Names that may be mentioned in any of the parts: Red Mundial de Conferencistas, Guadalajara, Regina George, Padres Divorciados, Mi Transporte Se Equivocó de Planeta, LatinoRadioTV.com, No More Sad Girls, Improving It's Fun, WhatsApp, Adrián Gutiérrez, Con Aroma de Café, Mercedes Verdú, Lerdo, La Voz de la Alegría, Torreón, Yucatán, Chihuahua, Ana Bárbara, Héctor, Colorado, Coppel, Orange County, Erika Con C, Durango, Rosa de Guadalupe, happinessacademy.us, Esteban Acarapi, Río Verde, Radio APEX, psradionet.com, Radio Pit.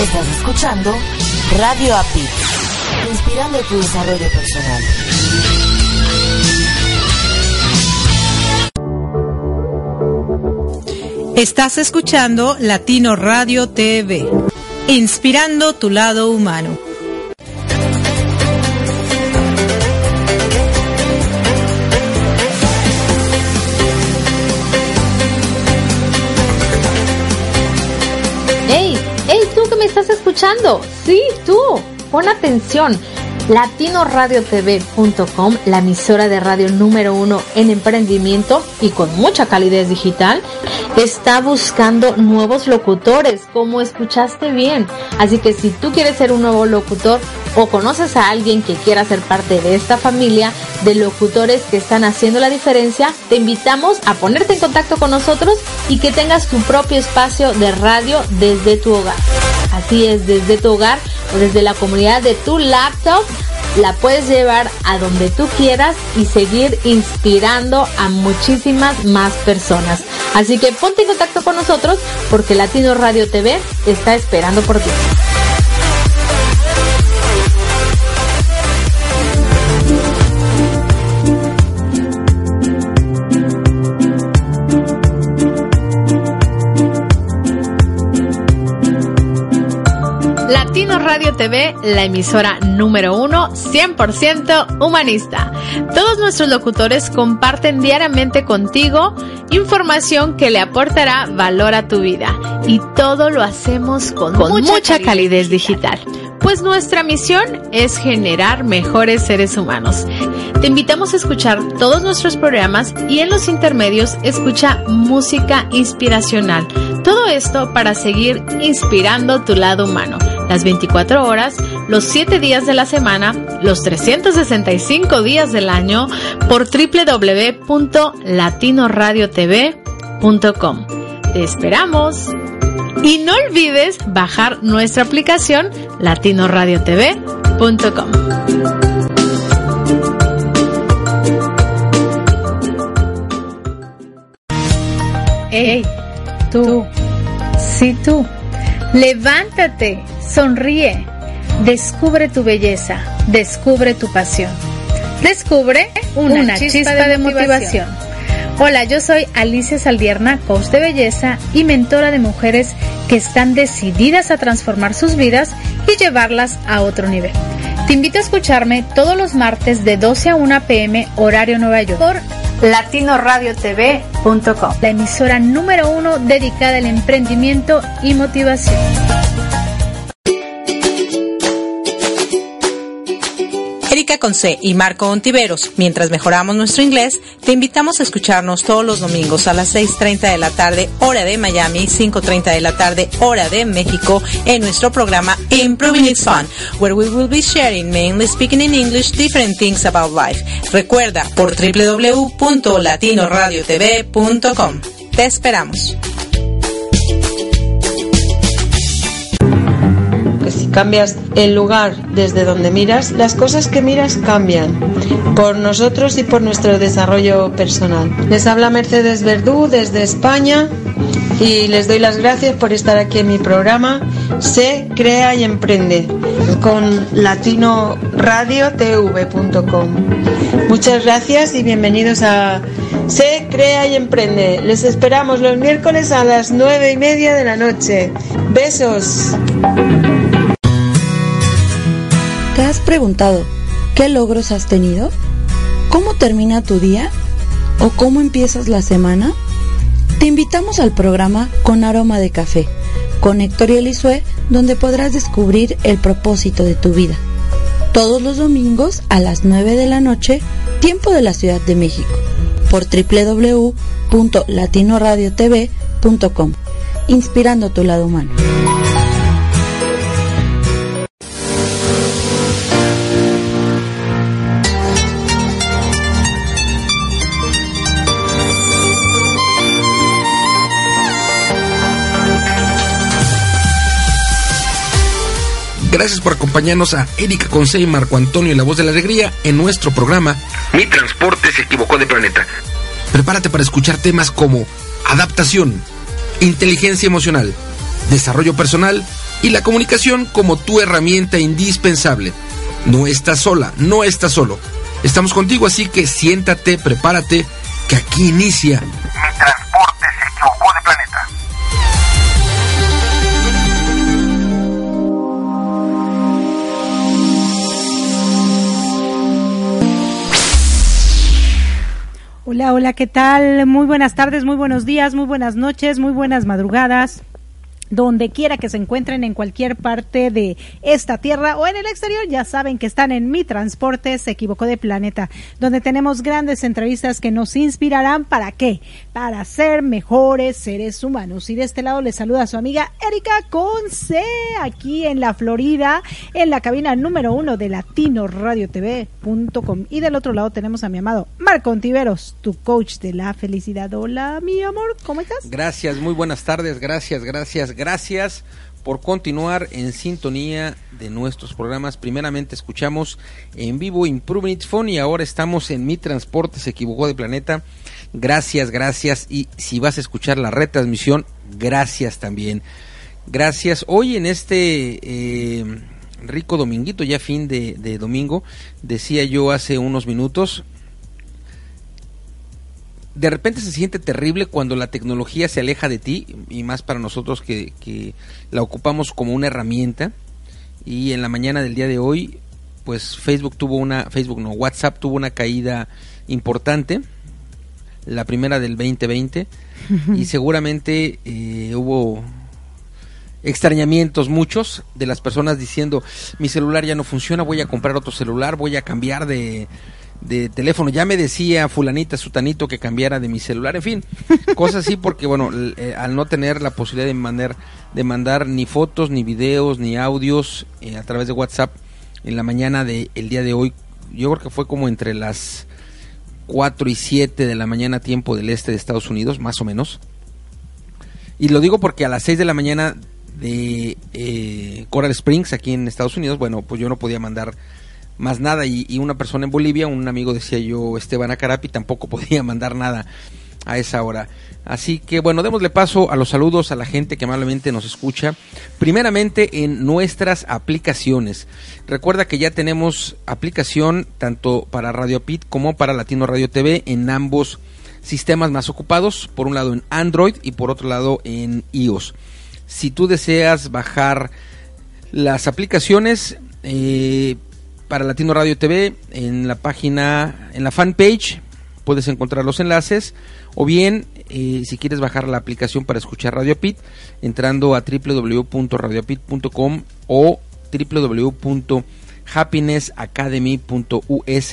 Estás escuchando Radio APEX, inspirando tu desarrollo personal. Estás escuchando Latino Radio TV, inspirando tu lado humano. Escuchando, sí, tú, pon atención. LatinoRadioTV.com, la emisora de radio número 1 en emprendimiento y con mucha calidez digital, está buscando nuevos locutores, como escuchaste bien. Así que si tú quieres ser un nuevo locutor o conoces a alguien que quiera ser parte de esta familia de locutores que están haciendo la diferencia, te invitamos a ponerte en contacto con nosotros y que tengas tu propio espacio de radio desde tu hogar. Así es, desde tu hogar o desde la comunidad de tu laptop, la puedes llevar a donde tú quieras y seguir inspirando a muchísimas más personas. Así que ponte en contacto con nosotros porque Latino Radio TV está esperando por ti. Latino Radio TV, la emisora número 1, 100% humanista. Todos nuestros locutores comparten diariamente contigo información que le aportará valor a tu vida. Y todo lo hacemos con mucha calidez digital. Pues nuestra misión es generar mejores seres humanos. Te invitamos a escuchar todos nuestros programas y en los intermedios escucha música inspiracional. Todo esto para seguir inspirando tu lado humano. Las 24 horas, los 7 días de la semana, los 365 días del año por www.latinoradiotv.com. ¡Te esperamos! Y no olvides bajar nuestra aplicación LatinoRadioTV.com. Hey, tú, sí tú, levántate, sonríe, descubre tu belleza, descubre tu pasión, descubre una chispa de motivación. Hola, yo soy Alicia Saldierna, coach de belleza y mentora de mujeres que están decididas a transformar sus vidas y llevarlas a otro nivel. Te invito a escucharme todos los martes de 12 a 1 p.m. horario Nueva York por LatinoRadioTV.com, la emisora número 1 dedicada al emprendimiento y motivación. Erika Con C y Marco Ontiveros, mientras mejoramos nuestro inglés, te invitamos a escucharnos todos los domingos a las 6:30 de la tarde, hora de Miami, 5:30 de la tarde, hora de México, en nuestro programa Improving It's Fun, where we will be sharing, mainly speaking in English, different things about life. Recuerda, por www.latinoradiotv.com. Te esperamos. Si cambias el lugar desde donde miras, las cosas que miras cambian por nosotros y por nuestro desarrollo personal. Les habla Mercedes Verdú desde España y les doy las gracias por estar aquí en mi programa Se Crea y Emprende con LatinoRadioTV.com. Muchas gracias y bienvenidos a Se Crea y Emprende. Les esperamos los miércoles a las 9:30 de la noche. Besos. ¿Te has preguntado qué logros has tenido? ¿Cómo termina tu día? ¿O cómo empiezas la semana? Te invitamos al programa Con Aroma de Café, con Héctor y Lizué, donde podrás descubrir el propósito de tu vida. Todos los domingos a las 9 de la noche, tiempo de la Ciudad de México, por www.latinoradiotv.com, inspirando tu lado humano. Gracias por acompañarnos a Erika Con C y Marco Antonio y la Voz de la Alegría en nuestro programa Mi Transporte Se Equivocó de Planeta. Prepárate para escuchar temas como adaptación, inteligencia emocional, desarrollo personal, y la comunicación como tu herramienta indispensable. No estás sola, no estás solo. Estamos contigo, así que siéntate, prepárate, que aquí inicia Mi Transporte Se Equivocó de Planeta. Hola, hola, ¿qué tal? Muy buenas tardes, muy buenos días, muy buenas noches, muy buenas madrugadas. Donde quiera que se encuentren, en cualquier parte de esta tierra o en el exterior, ya saben que están en Mi Transporte Se Equivocó de Planeta, donde tenemos grandes entrevistas que nos inspirarán. ¿Para qué? Para ser mejores seres humanos. Y de este lado les saluda a su amiga Erika Con C, aquí en la Florida, en la cabina número 1 de LatinoRadioTV.com. Y del otro lado tenemos a mi amado Marco Ontiveros, tu coach de la felicidad. Hola, mi amor, ¿cómo estás? Gracias, muy buenas tardes, gracias por continuar en sintonía de nuestros programas. Primeramente escuchamos en vivo Improving It's Fun y ahora estamos en Mi Transporte Se Equivocó de Planeta. Gracias. Y si vas a escuchar la retransmisión, gracias también. Gracias. Hoy en este rico dominguito, ya fin de domingo, decía yo hace unos minutos, de repente se siente terrible cuando la tecnología se aleja de ti, y más para nosotros que la ocupamos como una herramienta. Y en la mañana del día de hoy, pues WhatsApp tuvo una caída importante, la primera del 2020, y seguramente hubo extrañamientos muchos de las personas diciendo: mi celular ya no funciona, voy a comprar otro celular, voy a cambiar de teléfono, ya me decía fulanita, sutanito que cambiara de mi celular, en fin, cosas así, porque bueno, al no tener la posibilidad de mandar ni fotos, ni videos, ni audios a través de WhatsApp, en la mañana del día de hoy, yo creo que fue como entre las 4 y 7 de la mañana, tiempo del este de Estados Unidos, más o menos, y lo digo porque a las 6 de la mañana de Coral Springs, aquí en Estados Unidos, bueno, pues yo no podía mandar más nada, y una persona en Bolivia, un amigo, decía yo, Esteban Acarapi, tampoco podía mandar nada a esa hora. Así que bueno, démosle paso a los saludos a la gente que amablemente nos escucha, primeramente en nuestras aplicaciones. Recuerda que ya tenemos aplicación tanto para Radio Pit como para Latino Radio TV, en ambos sistemas más ocupados, por un lado en Android y por otro lado en iOS. Si tú deseas bajar las aplicaciones, para Latino Radio TV, en la página, en la fanpage, puedes encontrar los enlaces, o bien, si quieres bajar la aplicación para escuchar Radio Pit, entrando a www.radiopit.com o www.happinessacademy.us,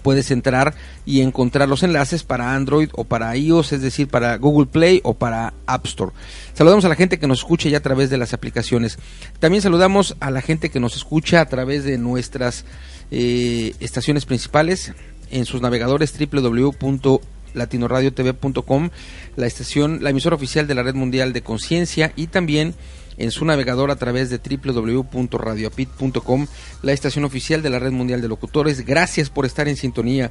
puedes entrar y encontrar los enlaces para Android o para iOS, es decir, para Google Play o para App Store. Saludamos a la gente que nos escucha ya a través de las aplicaciones. También saludamos a la gente que nos escucha a través de nuestras estaciones principales, en sus navegadores www.latinoradiotv.com, la emisora oficial de la Red Mundial de Conciencia, y también en su navegador a través de www.radioapit.com, la estación oficial de la Red Mundial de Locutores. Gracias por estar en sintonía.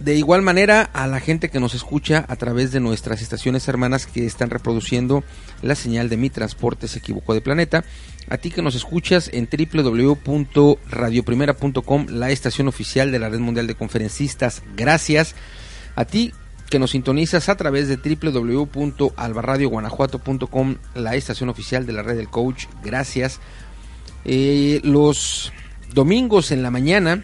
De igual manera, a la gente que nos escucha a través de nuestras estaciones hermanas que están reproduciendo la señal de Mi Transporte Se Equivocó de Planeta, a ti que nos escuchas en www.radioprimera.com, la estación oficial de la Red Mundial de Conferencistas, gracias. A ti que nos sintonizas a través de www.albarradioguanajuato.com, la estación oficial de la Red del Coach, gracias. Los domingos en la mañana,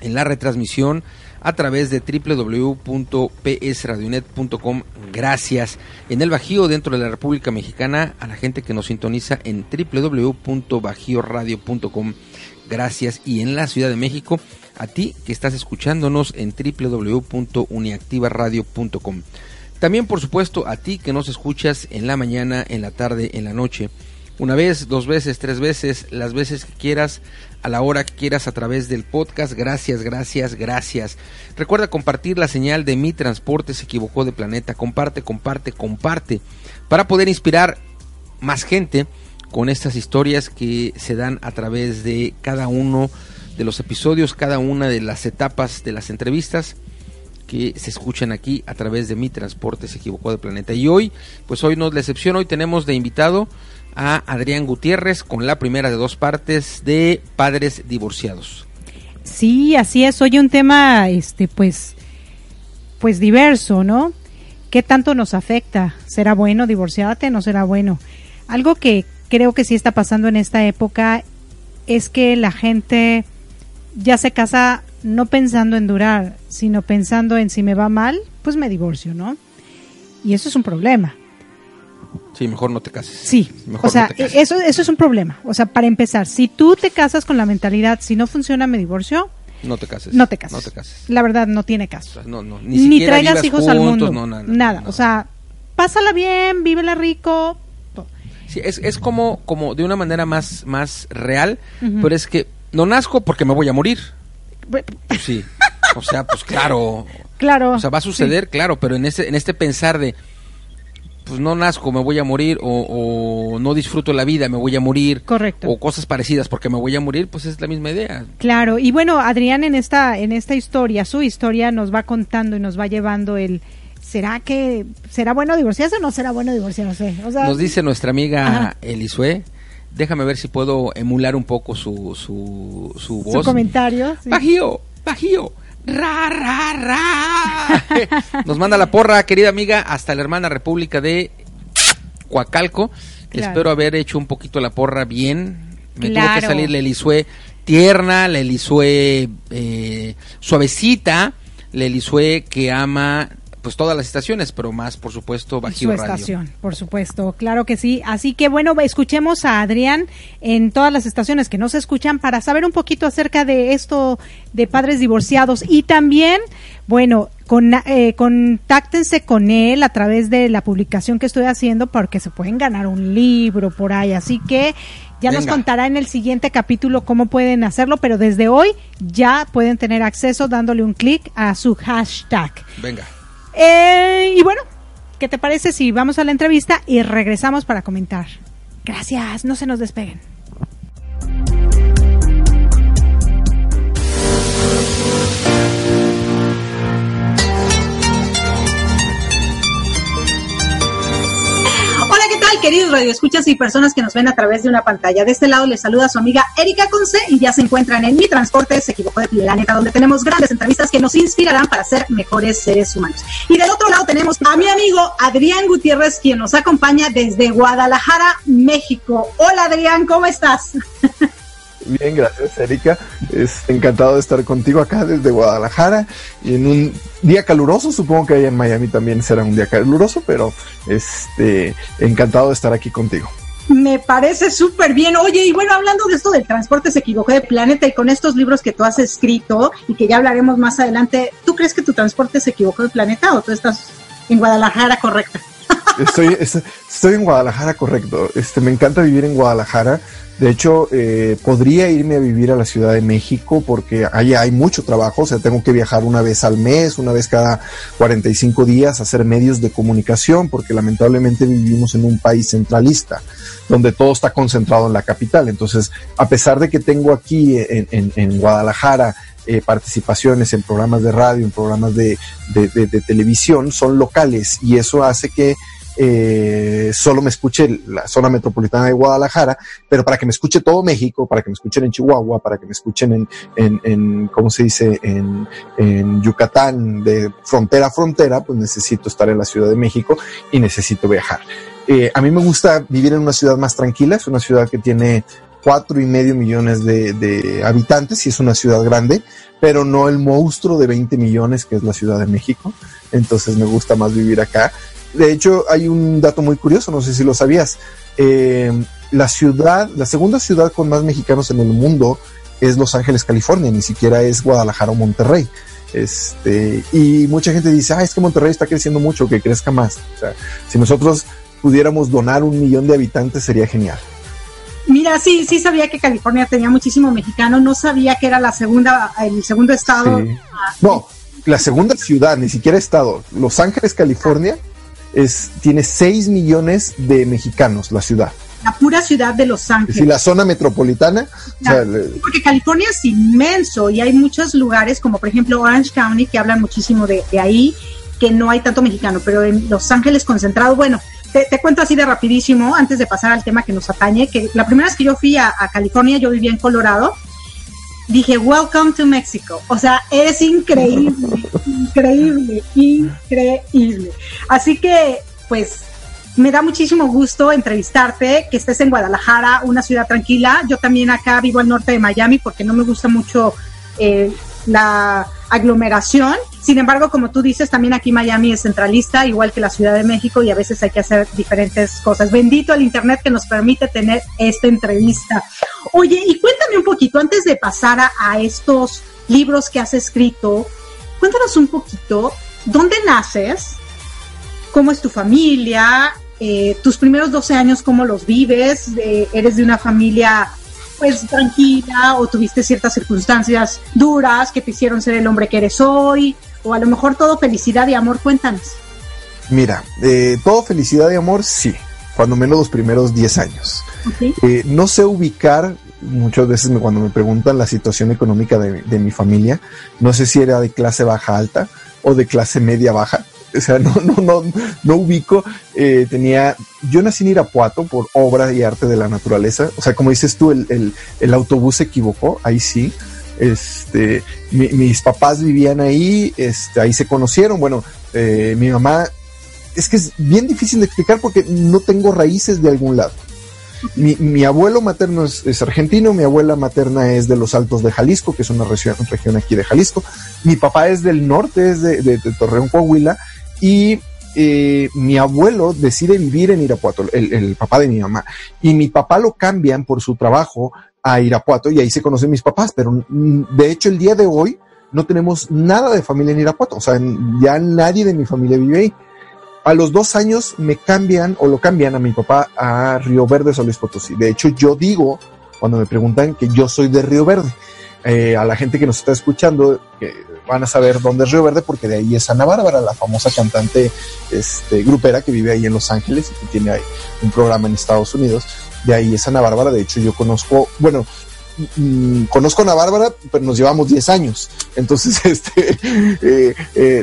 en la retransmisión a través de www.psradionet.com, gracias. En el Bajío, dentro de la República Mexicana, a la gente que nos sintoniza en www.bajioradio.com, gracias. Y en la Ciudad de México, a ti que estás escuchándonos en www.uniactivaradio.com. También, por supuesto, a ti que nos escuchas en la mañana, en la tarde, en la noche, una vez, dos veces, tres veces, las veces que quieras, a la hora que quieras, a través del podcast. Gracias. Recuerda compartir la señal de Mi Transporte Se Equivocó de Planeta. Comparte, para poder inspirar más gente con estas historias que se dan a través de cada uno de los episodios, cada una de las etapas de las entrevistas, que se escuchan aquí a través de Mi Transporte Se Equivocó de Planeta. Y hoy, pues hoy no es la excepción, hoy tenemos de invitado a Adrián Gutiérrez con la primera de dos partes de Padres Divorciados. Sí, así es, hoy un tema pues diverso, ¿no? ¿Qué tanto nos afecta? ¿Será bueno divorciarte? ¿No será bueno? Algo que creo que sí está pasando en esta época es que la gente ya se casa no pensando en durar, sino pensando en si me va mal, pues me divorcio, ¿no? Y eso es un problema. Sí, mejor no te cases. Sí, mejor o sea, no te cases. Eso es un problema. O sea, para empezar, si tú te casas con la mentalidad, si no funciona, me divorcio. No te cases. La verdad, no tiene caso. No, ni traigas hijos juntos, al mundo. Nada. O sea, pásala bien, vívela rico. Sí, es como de una manera más real, uh-huh. Pero es que no nazco porque me voy a morir. Sí, o sea, pues claro. O sea, va a suceder, sí. Claro, pero en este pensar de, pues no nazco, me voy a morir, o no disfruto la vida, me voy a morir. Correcto. O cosas parecidas, porque me voy a morir, pues es la misma idea. Claro, y bueno, Adrián en esta historia, su historia nos va contando y nos va llevando el, ¿será bueno divorciarse o no será bueno divorciarse? O sea, nos dice nuestra amiga Lizué, déjame ver si puedo emular un poco su voz. Su comentario. Sí. Bajío. Ra, ra, ra. Nos manda la porra, querida amiga, hasta la hermana república de Coacalco. Claro. Espero haber hecho un poquito la porra bien. Me tuvo que salir la Lizué tierna, la Lizué suavecita, la Lizué que ama pues todas las estaciones, pero más por supuesto Bajío Radio. Su estación, por supuesto, claro que sí. Así que bueno, escuchemos a Adrián en todas las estaciones que nos escuchan para saber un poquito acerca de esto de Padres Divorciados y también, bueno, contáctense con él a través de la publicación que estoy haciendo porque se pueden ganar un libro por ahí, así que ya nos contará en el siguiente capítulo cómo pueden hacerlo, pero desde hoy ya pueden tener acceso dándole un clic a su hashtag. Venga. Y bueno, ¿qué te parece si vamos a la entrevista y regresamos para comentar? Gracias, no se nos despeguen. Hola, ¿qué tal, queridos radioescuchas y personas que nos ven a través de una pantalla? De este lado les saluda su amiga Erika Con C y ya se encuentran en Mi Transporte Se Equivocó de Planeta, donde tenemos grandes entrevistas que nos inspirarán para ser mejores seres humanos. Y del otro lado tenemos a mi amigo Adrián Gutiérrez, quien nos acompaña desde Guadalajara, México. Hola, Adrián, ¿cómo estás? Bien, gracias, Erika. Es encantado de estar contigo acá desde Guadalajara y en un día caluroso. Supongo que allá en Miami también será un día caluroso, pero encantado de estar aquí contigo. Me parece súper bien. Oye, y bueno, hablando de esto del transporte se equivocó de planeta y con estos libros que tú has escrito y que ya hablaremos más adelante, ¿tú crees que tu transporte se equivocó de planeta o tú estás en Guadalajara correcta? Estoy en Guadalajara, correcto. Me encanta vivir en Guadalajara. De hecho, podría irme a vivir a la Ciudad de México porque allá hay mucho trabajo. O sea, tengo que viajar una vez al mes, una vez cada 45 días, a hacer medios de comunicación, porque lamentablemente vivimos en un país centralista, donde todo está concentrado en la capital. Entonces, a pesar de que tengo aquí en Guadalajara participaciones en programas de radio, en programas de televisión, son locales y eso hace que solo me escuche la zona metropolitana de Guadalajara, pero para que me escuche todo México, para que me escuchen en Chihuahua, para que me escuchen en ¿cómo se dice? En Yucatán, de frontera a frontera, pues necesito estar en la Ciudad de México y necesito viajar. A mí me gusta vivir en una ciudad más tranquila, es una ciudad que tiene 4.5 millones de habitantes y es una ciudad grande, pero no el monstruo de 20 millones que es la Ciudad de México. Entonces me gusta más vivir acá. De hecho, hay un dato muy curioso, no sé si lo sabías. La segunda ciudad con más mexicanos en el mundo es Los Ángeles, California, ni siquiera es Guadalajara o Monterrey. Y mucha gente dice, es que Monterrey está creciendo mucho, que crezca más. O sea, si nosotros pudiéramos donar 1 millón de habitantes sería genial. Mira, sí sabía que California tenía muchísimo mexicano, no sabía que era el segundo estado. Sí. No, la segunda ciudad, ni siquiera estado. Los Ángeles, California tiene 6 millones de mexicanos la ciudad. la pura ciudad de Los Ángeles. ¿Y la zona metropolitana? Claro, o sea, porque California es inmenso y hay muchos lugares, como por ejemplo Orange County, que hablan muchísimo de ahí, que no hay tanto mexicano, pero en Los Ángeles concentrado. Bueno, te cuento así de rapidísimo, antes de pasar al tema que nos atañe, que la primera vez que yo fui a California, yo vivía en Colorado, dije, welcome to Mexico. O sea, es increíble, increíble, increíble. Así que, pues, me da muchísimo gusto entrevistarte, que estés en Guadalajara, una ciudad tranquila. Yo también acá vivo al norte de Miami porque no me gusta mucho la aglomeración. Sin embargo, como tú dices, también aquí Miami es centralista, igual que la Ciudad de México, y a veces hay que hacer diferentes cosas. Bendito el internet que nos permite tener esta entrevista. Oye, y cuéntame un poquito, antes de pasar a estos libros que has escrito, cuéntanos un poquito, ¿dónde naces? ¿Cómo es tu familia? ¿Tus primeros 12 años cómo los vives? ¿Eres de una familia pues tranquila o tuviste ciertas circunstancias duras que te hicieron ser el hombre que eres hoy? O a lo mejor todo felicidad y amor, cuéntanos. Mira, todo felicidad y amor, sí, cuando menos los primeros 10 años. Okay. No sé ubicar, muchas veces cuando me preguntan la situación económica de mi familia, no sé si era de clase baja alta o de clase media baja. O sea, no ubico. Yo nací en Irapuato por obra y arte de la naturaleza. O sea, como dices tú, el autobús se equivocó, ahí sí. Mis papás vivían ahí, ahí se conocieron. Bueno, mi mamá, es que es bien difícil de explicar porque no tengo raíces de algún lado. Mi abuelo materno es argentino, mi abuela materna es de los Altos de Jalisco, que es una región aquí de Jalisco. Mi papá es del norte, es de Torreón, Coahuila, y mi abuelo decide vivir en Irapuato, el papá de mi mamá, y mi papá lo cambian por su trabajo a Irapuato, y ahí se conocen mis papás, pero de hecho el día de hoy no tenemos nada de familia en Irapuato, o sea, ya nadie de mi familia vive ahí. A los 2 años me cambian o lo cambian a mi papá a Río Verde, San Luis Potosí. De hecho, yo digo, cuando me preguntan, que yo soy de Río Verde. A la gente que nos está escuchando van a saber dónde es Río Verde, porque de ahí es Ana Bárbara, la famosa cantante grupera que vive ahí en Los Ángeles y que tiene ahí un programa en Estados Unidos. De ahí es Ana Bárbara. De hecho, yo conozco a Ana Bárbara, pero nos llevamos 10 años, entonces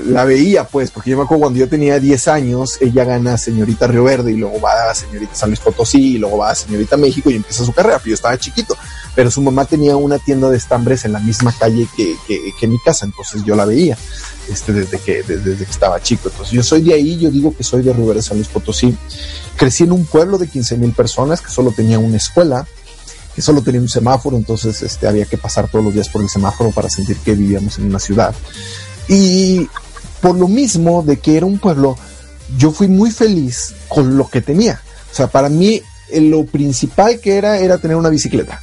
la veía, pues, porque yo me acuerdo cuando yo tenía 10 años, ella gana Señorita Río Verde y luego va a Señorita San Luis Potosí y luego va a Señorita México y empieza su carrera, pero yo estaba chiquito, pero su mamá tenía una tienda de estambres en la misma calle que mi casa, entonces yo la veía desde que estaba chico. Entonces yo soy de ahí, yo digo que soy de Río Verde, San Luis Potosí. Crecí en un pueblo de 15,000 personas que solo tenía una escuela, que solo tenía un semáforo, entonces había que pasar todos los días por el semáforo para sentir que vivíamos en una ciudad. Y por lo mismo de que era un pueblo, yo fui muy feliz con lo que tenía. O sea, para mí lo principal que era tener una bicicleta.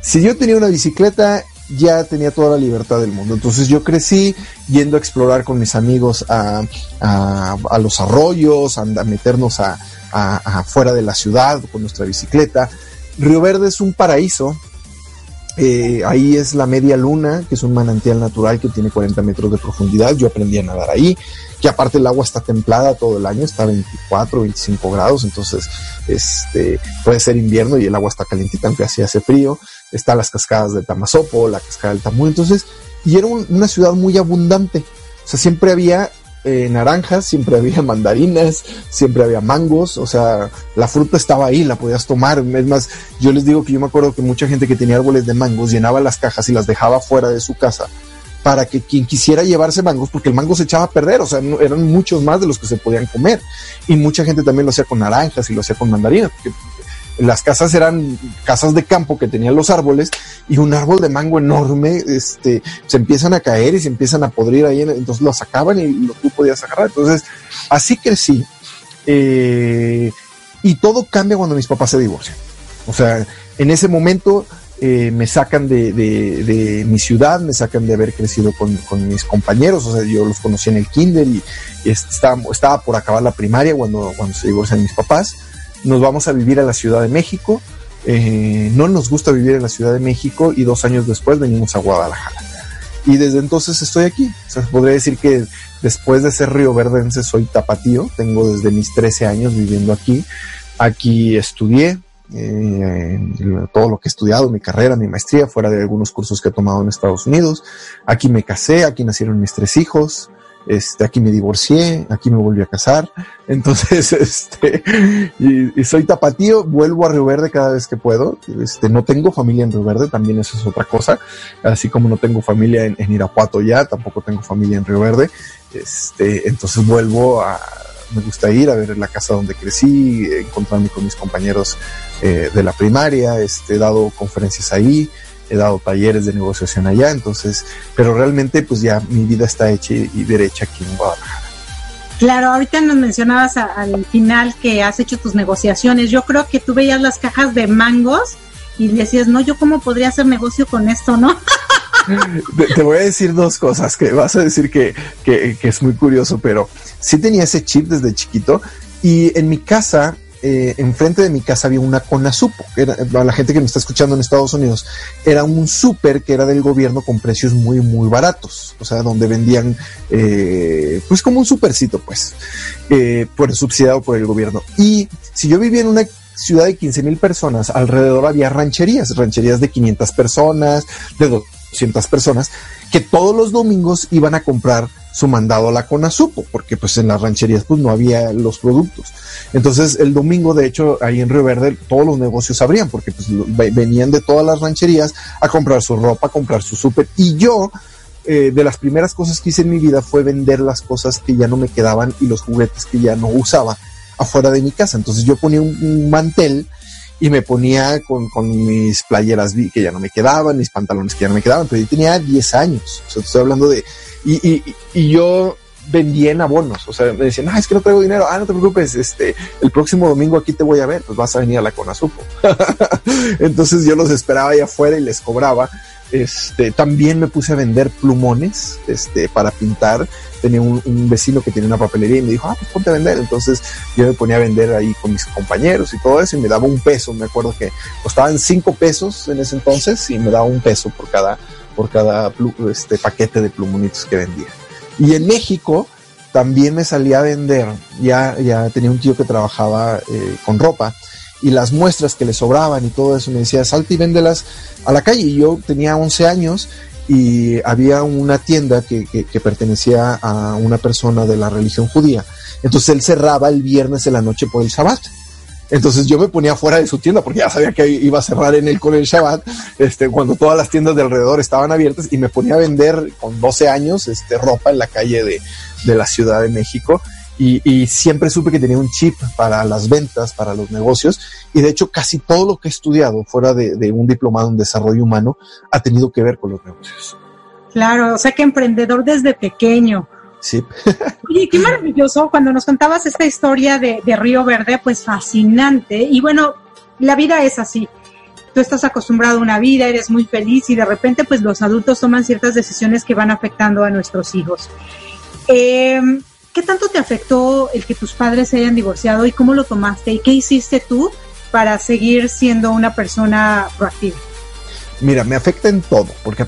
Si yo tenía una bicicleta, ya tenía toda la libertad del mundo. Entonces yo crecí yendo a explorar con mis amigos a los arroyos, a meternos afuera de la ciudad con nuestra bicicleta. Río Verde es un paraíso. Ahí es la Media Luna, que es un manantial natural que tiene 40 metros de profundidad. Yo aprendí a nadar ahí, que aparte el agua está templada todo el año, está a 24, 25 grados, entonces puede ser invierno y el agua está calentita, aunque así hace frío. Están las cascadas del Tamazopo, la cascada del Tamuy, entonces, y era una ciudad muy abundante. O sea, siempre había naranjas, siempre había mandarinas, siempre había mangos, o sea, la fruta estaba ahí, la podías tomar. Es más, yo les digo que yo me acuerdo que mucha gente que tenía árboles de mangos llenaba las cajas y las dejaba fuera de su casa para que quien quisiera llevarse mangos, porque el mango se echaba a perder, o sea, eran muchos más de los que se podían comer, y mucha gente también lo hacía con naranjas y lo hacía con mandarinas, porque las casas eran casas de campo que tenían los árboles, y un árbol de mango enorme, se empiezan a caer y se empiezan a podrir ahí, entonces lo sacaban y tú podías agarrar. Entonces así crecí, y todo cambia cuando mis papás se divorcian. O sea, en ese momento me sacan de mi ciudad, me sacan de haber crecido con mis compañeros. O sea, yo los conocí en el kinder y estaba por acabar la primaria cuando se divorcian mis papás. Nos vamos a vivir a la Ciudad de México. No nos gusta vivir en la Ciudad de México, y 2 años después venimos a Guadalajara. Y desde entonces estoy aquí. O sea, podría decir que después de ser rioverdense soy tapatío. Tengo desde mis 13 años viviendo aquí. Aquí estudié, todo lo que he estudiado, mi carrera, mi maestría, fuera de algunos cursos que he tomado en Estados Unidos. Aquí me casé, aquí nacieron mis 3 hijos, aquí me divorcié, aquí me volví a casar. Entonces, y soy tapatío, vuelvo a Río Verde cada vez que puedo. No tengo familia en Río Verde, también eso es otra cosa. Así como no tengo familia en Irapuato ya, tampoco tengo familia en Río Verde. Entonces vuelvo a... Me gusta ir a ver la casa donde crecí, encontrarme con mis compañeros de la primaria. He dado conferencias ahí, he dado talleres de negociación allá. Entonces, pero realmente pues ya mi vida está hecha y derecha aquí en Guadalajara. Claro, ahorita nos mencionabas al final que has hecho tus negociaciones. Yo creo que tú veías las cajas de mangos y decías, no, yo cómo podría hacer negocio con esto, ¿no? Te voy a decir 2 cosas que vas a decir que es muy curioso, pero sí tenía ese chip desde chiquito. Y en mi casa, enfrente de mi casa había una Conasupo. Para la gente que me está escuchando en Estados Unidos, era un súper que era del gobierno con precios muy, muy baratos. O sea, donde vendían, pues como un supercito, pues, subsidiado por el gobierno. Y si yo vivía en una ciudad de 15,000 personas, alrededor había rancherías de 500 personas, de 200 personas, que todos los domingos iban a comprar su mandado a la Conasupo, porque pues en las rancherías pues no había los productos. Entonces el domingo, de hecho, ahí en Río Verde todos los negocios abrían, porque pues venían de todas las rancherías a comprar su ropa, a comprar su súper. Y yo, de las primeras cosas que hice en mi vida fue vender las cosas que ya no me quedaban y los juguetes que ya no usaba afuera de mi casa. Entonces yo ponía un mantel y me ponía con mis playeras que ya no me quedaban, mis pantalones que ya no me quedaban, pero yo tenía 10 años, o sea, te estoy hablando de... Y yo vendía en abonos. O sea, me decían, es que no traigo dinero. No te preocupes, el próximo domingo aquí te voy a ver, pues vas a venir a la Conasupo. Entonces yo los esperaba allá afuera y les cobraba. También me puse a vender plumones, para pintar. Tenía un vecino que tenía una papelería y me dijo, pues ponte a vender. Entonces yo me ponía a vender ahí con mis compañeros y todo eso, y me daba 1 peso. Me acuerdo que costaban 5 pesos en ese entonces y me daba 1 peso por cada paquete de plumonitos que vendía. Y en México también me salía a vender. Ya tenía un tío que trabajaba con ropa, y las muestras que le sobraban y todo eso, me decía, salte y véndelas a la calle. Y yo tenía 11 años y había una tienda que pertenecía a una persona de la religión judía. Entonces él cerraba el viernes en la noche por el Shabbat. Entonces yo me ponía fuera de su tienda porque ya sabía que iba a cerrar con el Shabbat, cuando todas las tiendas de alrededor estaban abiertas, y me ponía a vender con 12 años ropa en la calle de la Ciudad de México. Y siempre supe que tenía un chip para las ventas, para los negocios, y de hecho casi todo lo que he estudiado fuera de un diplomado en desarrollo humano ha tenido que ver con los negocios. Claro, o sea que emprendedor desde pequeño. Sí. Oye, qué maravilloso, cuando nos contabas esta historia de Río Verde, pues fascinante. Y bueno, la vida es así. Tú estás acostumbrado a una vida, eres muy feliz, y de repente pues los adultos toman ciertas decisiones que van afectando a nuestros hijos. ¿Qué tanto te afectó el que tus padres se hayan divorciado, y cómo lo tomaste, y qué hiciste tú para seguir siendo una persona proactiva? Mira, me afecta en todo, porque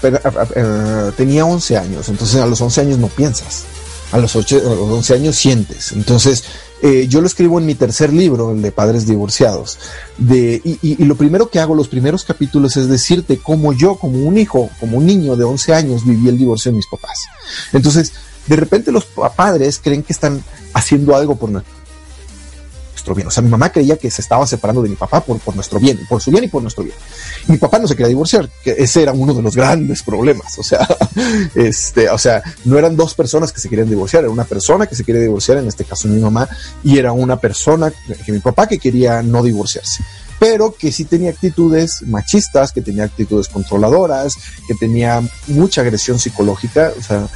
tenía 11 años, entonces a los 11 años no piensas, a los 11 años sientes. Entonces yo lo escribo en mi tercer libro, el de Padres Divorciados, y lo primero que hago, los primeros capítulos, es decirte cómo yo, como un niño de 11 años, viví el divorcio de mis papás. Entonces, de repente los padres creen que están haciendo algo por nuestro bien. O sea, mi mamá creía que se estaba separando de mi papá por nuestro bien, por su bien y por nuestro bien. Y mi papá no se quería divorciar, que ese era uno de los grandes problemas. O sea, no eran 2 personas que se querían divorciar, era una persona que se quería divorciar, en este caso mi mamá, y era una persona, que mi papá, que quería no divorciarse, pero que sí tenía actitudes machistas, que tenía actitudes controladoras, que tenía mucha agresión psicológica. O sea,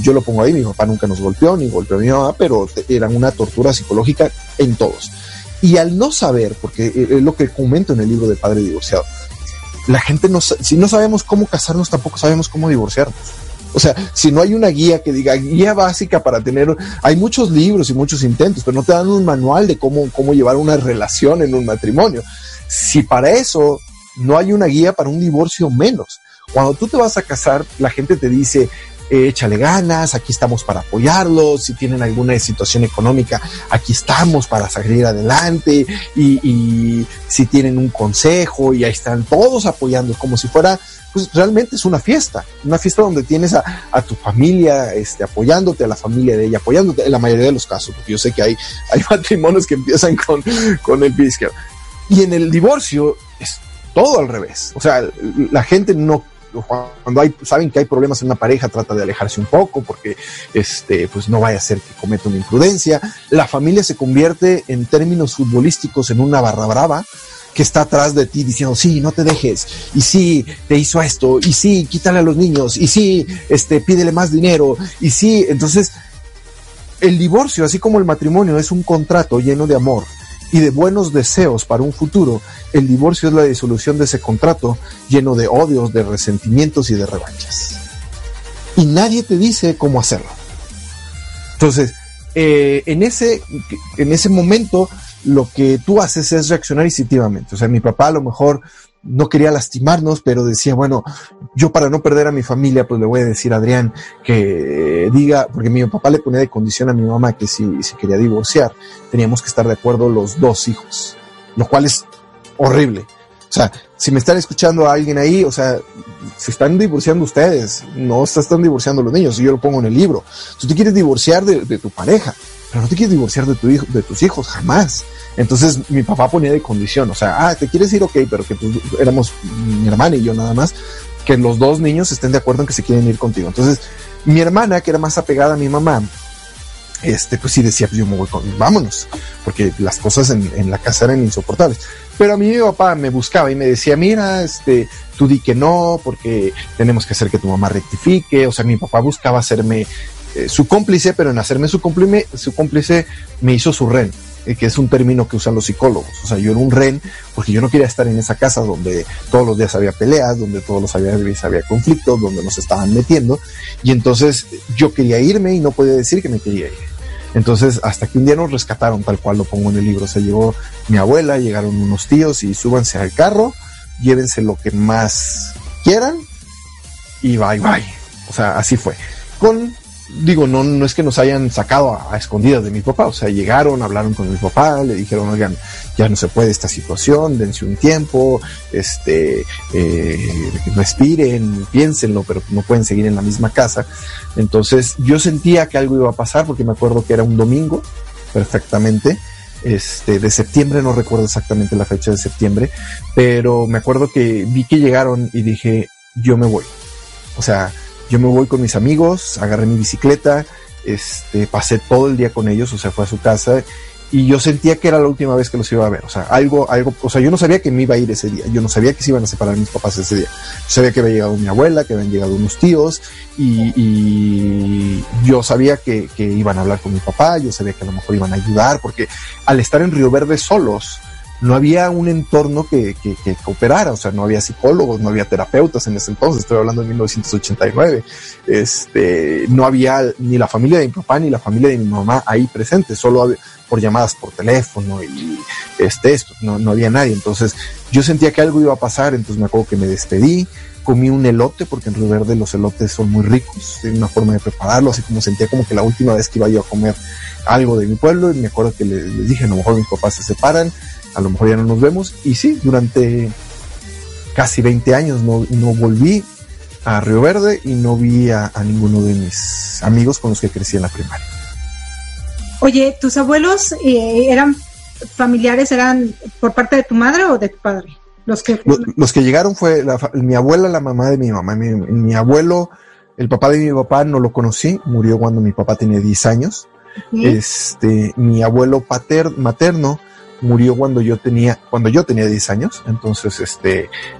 yo lo pongo ahí, mi papá nunca nos golpeó, ni golpeó a mi mamá, pero era una tortura psicológica en todos. Y al no saber, porque es lo que comento en el libro de Padre Divorciado, la gente, si no sabemos cómo casarnos, tampoco sabemos cómo divorciarnos. O sea, si no hay una guía que diga, guía básica para tener... Hay muchos libros y muchos intentos, pero no te dan un manual de cómo llevar una relación en un matrimonio. Si para eso no hay una guía, para un divorcio menos. Cuando tú te vas a casar, la gente te dice, échale ganas, aquí estamos para apoyarlos, si tienen alguna situación económica, aquí estamos para salir adelante, y si tienen un consejo, y ahí están todos apoyando, como si fuera, pues realmente es una fiesta donde tienes a tu familia apoyándote, a la familia de ella apoyándote, en la mayoría de los casos, porque yo sé que hay matrimonios que empiezan con el pie izquierdo. Y en el divorcio es todo al revés, o sea, la gente no, cuando saben que hay problemas en una pareja, trata de alejarse un poco porque pues no vaya a ser que cometa una imprudencia. La familia se convierte en términos futbolísticos en una barra brava que está atrás de ti diciendo, sí, no te dejes, y sí, te hizo esto, y sí, quítale a los niños, y sí, pídele más dinero, y sí. Entonces, el divorcio, así como el matrimonio, es un contrato lleno de amor y de buenos deseos para un futuro. El divorcio es la disolución de ese contrato lleno de odios, de resentimientos y de revanchas. Y nadie te dice cómo hacerlo. Entonces, en ese momento, lo que tú haces es reaccionar instintivamente. O sea, mi papá a lo mejor no quería lastimarnos, pero decía, bueno, yo para no perder a mi familia, pues le voy a decir a Adrián que diga, porque mi papá le ponía de condición a mi mamá que si quería divorciar, teníamos que estar de acuerdo los dos hijos, lo cual es horrible. O sea, si me están escuchando a alguien ahí, o sea, se están divorciando ustedes, no se están divorciando los niños, y yo lo pongo en el libro. Tú te quieres divorciar de tu pareja, pero no te quieres divorciar de tus hijos, jamás. Entonces mi papá ponía de condición, o sea, te quieres ir, ok, pero que tú, éramos mi hermana y yo nada más, que los dos niños estén de acuerdo en que se quieren ir contigo. Entonces mi hermana, que era más apegada a mi mamá, pues sí decía, pues yo me voy vámonos, porque las cosas en la casa eran insoportables. Pero a mí mi papá me buscaba y me decía, mira, tú di que no, porque tenemos que hacer que tu mamá rectifique. O sea, mi papá buscaba hacerme su cómplice, pero en hacerme su cómplice me hizo su rehén, que es un término que usan los psicólogos. O sea, yo era un rehén porque yo no quería estar en esa casa donde todos los días había peleas, donde todos los días había conflictos, donde nos estaban metiendo, y entonces yo quería irme y no podía decir que me quería ir. Entonces, hasta que un día nos rescataron, tal cual lo pongo en el libro. O sea, llegó mi abuela, llegaron unos tíos y súbanse al carro, llévense lo que más quieran y bye bye. O sea, así fue. Digo, no es que nos hayan sacado a escondidas de mi papá. O sea, llegaron, hablaron con mi papá, le dijeron, oigan, ya no se puede esta situación, dense un tiempo, respiren, piénsenlo, pero no pueden seguir en la misma casa. Entonces yo sentía que algo iba a pasar, porque me acuerdo que era un domingo perfectamente, de septiembre, no recuerdo exactamente la fecha de septiembre, pero me acuerdo que vi que llegaron y dije, yo me voy. O sea, yo me voy con mis amigos, agarré mi bicicleta, pasé todo el día con ellos. O sea, fue a su casa y yo sentía que era la última vez que los iba a ver. O sea, algo, o sea, yo no sabía que me iba a ir ese día, yo no sabía que se iban a separar mis papás ese día. Yo sabía que había llegado mi abuela, que habían llegado unos tíos, y yo sabía que iban a hablar con mi papá, yo sabía que a lo mejor iban a ayudar, porque al estar en Río Verde solos, no había un entorno que cooperara. O sea, no había psicólogos, no había terapeutas en ese entonces, estoy hablando de 1989, no había ni la familia de mi papá ni la familia de mi mamá ahí presente, solo por llamadas por teléfono y no había nadie. Entonces yo sentía que algo iba a pasar. Entonces me acuerdo que me despedí, comí un elote, porque en Río Verde los elotes son muy ricos, tienen una forma de prepararlo, así como sentía como que la última vez que iba yo a comer algo de mi pueblo. Y me acuerdo que les dije, a lo mejor mis papás se separan, a lo mejor ya no nos vemos. Y sí, durante casi 20 años no volví a Río Verde y no vi a ninguno de mis amigos con los que crecí en la primaria. Oye, ¿tus abuelos eran familiares, eran por parte de tu madre o de tu padre? Los que llegaron fue mi abuela, la mamá de mi mamá. Mi abuelo, el papá de mi papá, no lo conocí, murió cuando mi papá tenía 10 años. ¿Sí? Mi abuelo materno murió cuando yo tenía 10 años. Entonces,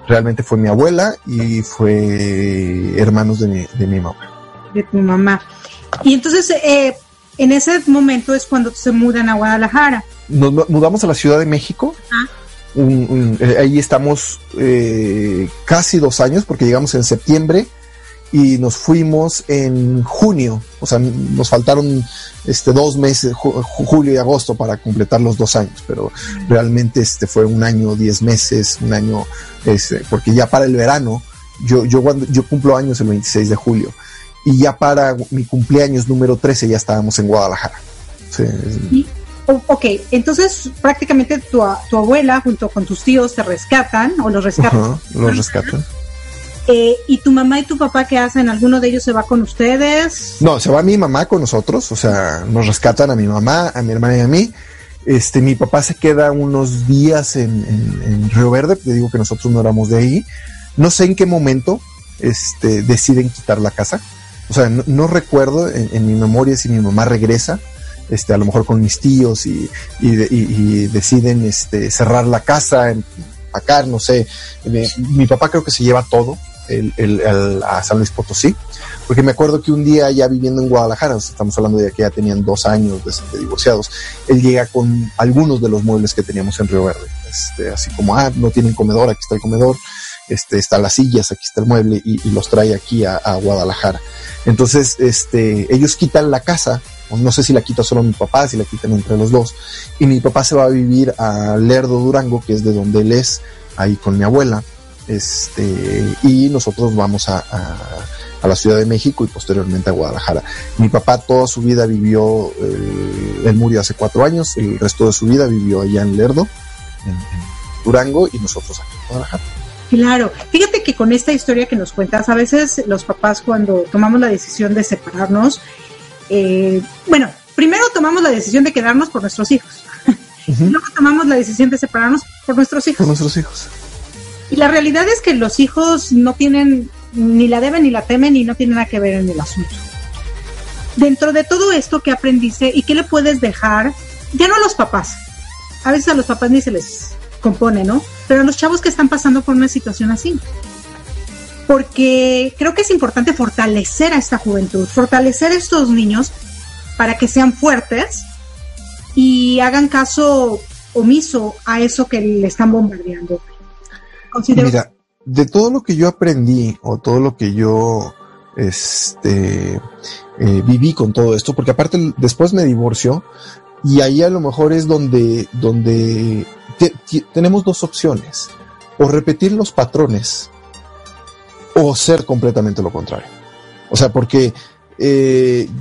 realmente fue mi abuela y fue hermanos de mi mamá. De tu mamá. Y entonces, en ese momento es cuando se mudan a Guadalajara. Nos mudamos a la Ciudad de México. Ah. Ahí estamos casi 2 años, porque llegamos en septiembre y nos fuimos en junio. O sea, nos faltaron 2 meses, julio y agosto, para completar los 2 años, pero realmente fue 1 año, 10 meses, 1 año, porque ya para el verano, yo cumplo años el 26 de julio, y ya para mi cumpleaños número 13 ya estábamos en Guadalajara. Sí. ¿Sí? Ok, entonces prácticamente tu abuela junto con tus tíos te rescatan o los rescatan. Uh-huh, los rescatan. ¿Y tu mamá y tu papá qué hacen? ¿Alguno de ellos se va con ustedes? No, se va mi mamá con nosotros, o sea, nos rescatan a mi mamá, a mi hermana y a mí. Mi papá se queda unos días en Río Verde, te digo que nosotros no éramos de ahí. No sé en qué momento deciden quitar la casa. O sea, no recuerdo en mi memoria si mi mamá regresa, a lo mejor con mis tíos y deciden cerrar la casa, empacar, no sé. Mi papá creo que se lleva todo a San Luis Potosí, porque me acuerdo que un día ya viviendo en Guadalajara, estamos hablando de que ya tenían 2 años de divorciados, él llega con algunos de los muebles que teníamos en Río Verde, así como, no tienen comedor, aquí está el comedor, están las sillas, aquí está el mueble, y los trae aquí a Guadalajara. Entonces ellos quitan la casa, no sé si la quita solo mi papá, si la quitan entre los dos, y mi papá se va a vivir a Lerdo, Durango, que es de donde él es, ahí con mi abuela. Y nosotros vamos a la Ciudad de México y posteriormente a Guadalajara. Mi papá toda su vida vivió, él murió hace 4 años, el resto de su vida vivió allá en Lerdo, en Durango, y nosotros aquí en Guadalajara. Claro, fíjate que con esta historia que nos cuentas, a veces los papás cuando tomamos la decisión de separarnos, bueno, primero tomamos la decisión de quedarnos por nuestros hijos, uh-huh. Luego tomamos la decisión de separarnos por nuestros hijos. Por nuestros hijos. Y la realidad es que los hijos no tienen, ni la deben ni la temen, y no tienen nada que ver en el asunto. Dentro de todo esto, ¿qué aprendiste y qué le puedes dejar? Ya no a los papás, a veces a los papás ni se les compone, ¿no? Pero a los chavos que están pasando por una situación así. Porque creo que es importante fortalecer a esta juventud, fortalecer a estos niños para que sean fuertes y hagan caso omiso a eso que le están bombardeando. Mira, de todo lo que yo aprendí o todo lo que yo viví con todo esto, porque aparte después me divorcio, y ahí a lo mejor es donde tenemos 2 opciones: o repetir los patrones o ser completamente lo contrario. O sea, porque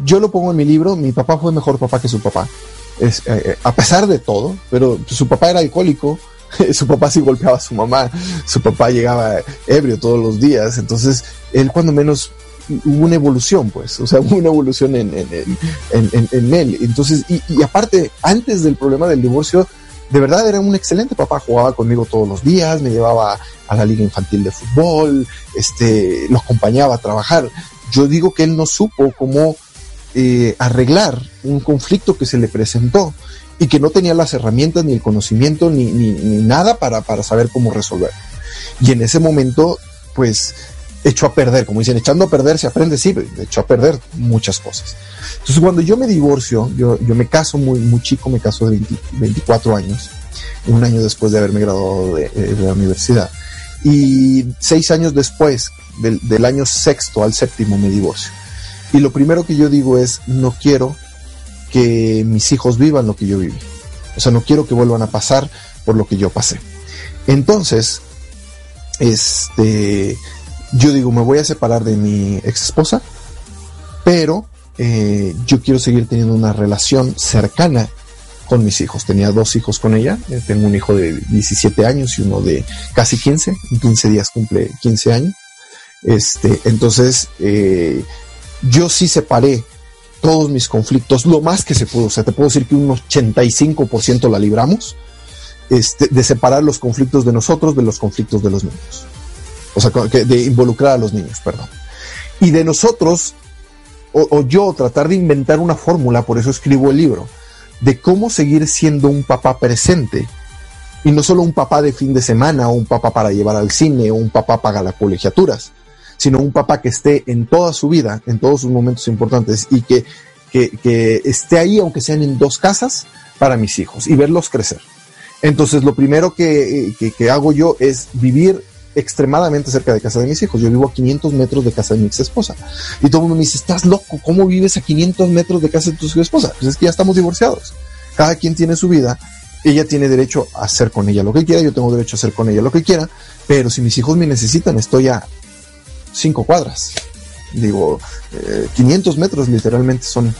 yo lo pongo en mi libro, mi papá fue mejor papá que su papá, a pesar de todo, pero su papá era alcohólico. Su papá sí golpeaba a su mamá, su papá llegaba ebrio todos los días, entonces él cuando menos hubo una evolución, pues, o sea, hubo una evolución en él. Entonces, y aparte, antes del problema del divorcio, de verdad era un excelente papá, jugaba conmigo todos los días, me llevaba a la liga infantil de fútbol, lo acompañaba a trabajar. Yo digo que él no supo cómo arreglar un conflicto que se le presentó, y que no tenía las herramientas, ni el conocimiento, ni nada para saber cómo resolver. Y en ese momento, pues, echó a perder, como dicen, echando a perder se aprende, sí, echó a perder muchas cosas. Entonces, cuando yo me divorcio, yo me caso muy, muy chico, me caso de 24 años, un año después de haberme graduado de la universidad, y 6 años después, del año 6º al 7º, me divorcio. Y lo primero que yo digo es, no quiero que mis hijos vivan lo que yo viví. O sea, no quiero que vuelvan a pasar por lo que yo pasé. Entonces, yo digo, me voy a separar de mi ex esposa, pero yo quiero seguir teniendo una relación cercana con mis hijos. Tenía 2 hijos con ella, tengo un hijo de 17 años y uno de casi 15, en 15 días cumple 15 años. Entonces, yo sí separé todos mis conflictos, lo más que se pudo. O sea, te puedo decir que un 85% la libramos, de separar los conflictos de nosotros de los conflictos de los niños. O sea, de involucrar a los niños, perdón. Y de nosotros, o yo tratar de inventar una fórmula, por eso escribo el libro, de cómo seguir siendo un papá presente, y no solo un papá de fin de semana, o un papá para llevar al cine, o un papá para las colegiaturas, sino un papá que esté en toda su vida, en todos sus momentos importantes, y que esté ahí, aunque sean en 2 casas, para mis hijos, y verlos crecer. Entonces, lo primero que hago yo es vivir extremadamente cerca de casa de mis hijos. Yo vivo a 500 metros de casa de mi ex esposa, y todo el mundo me dice, ¿estás loco? ¿Cómo vives a 500 metros de casa de tu ex esposa? Pues es que ya estamos divorciados, cada quien tiene su vida. Ella tiene derecho a hacer con ella lo que quiera, yo tengo derecho a hacer con ella lo que quiera, pero si mis hijos me necesitan, estoy a 5 cuadras. digo, 500 metros literalmente son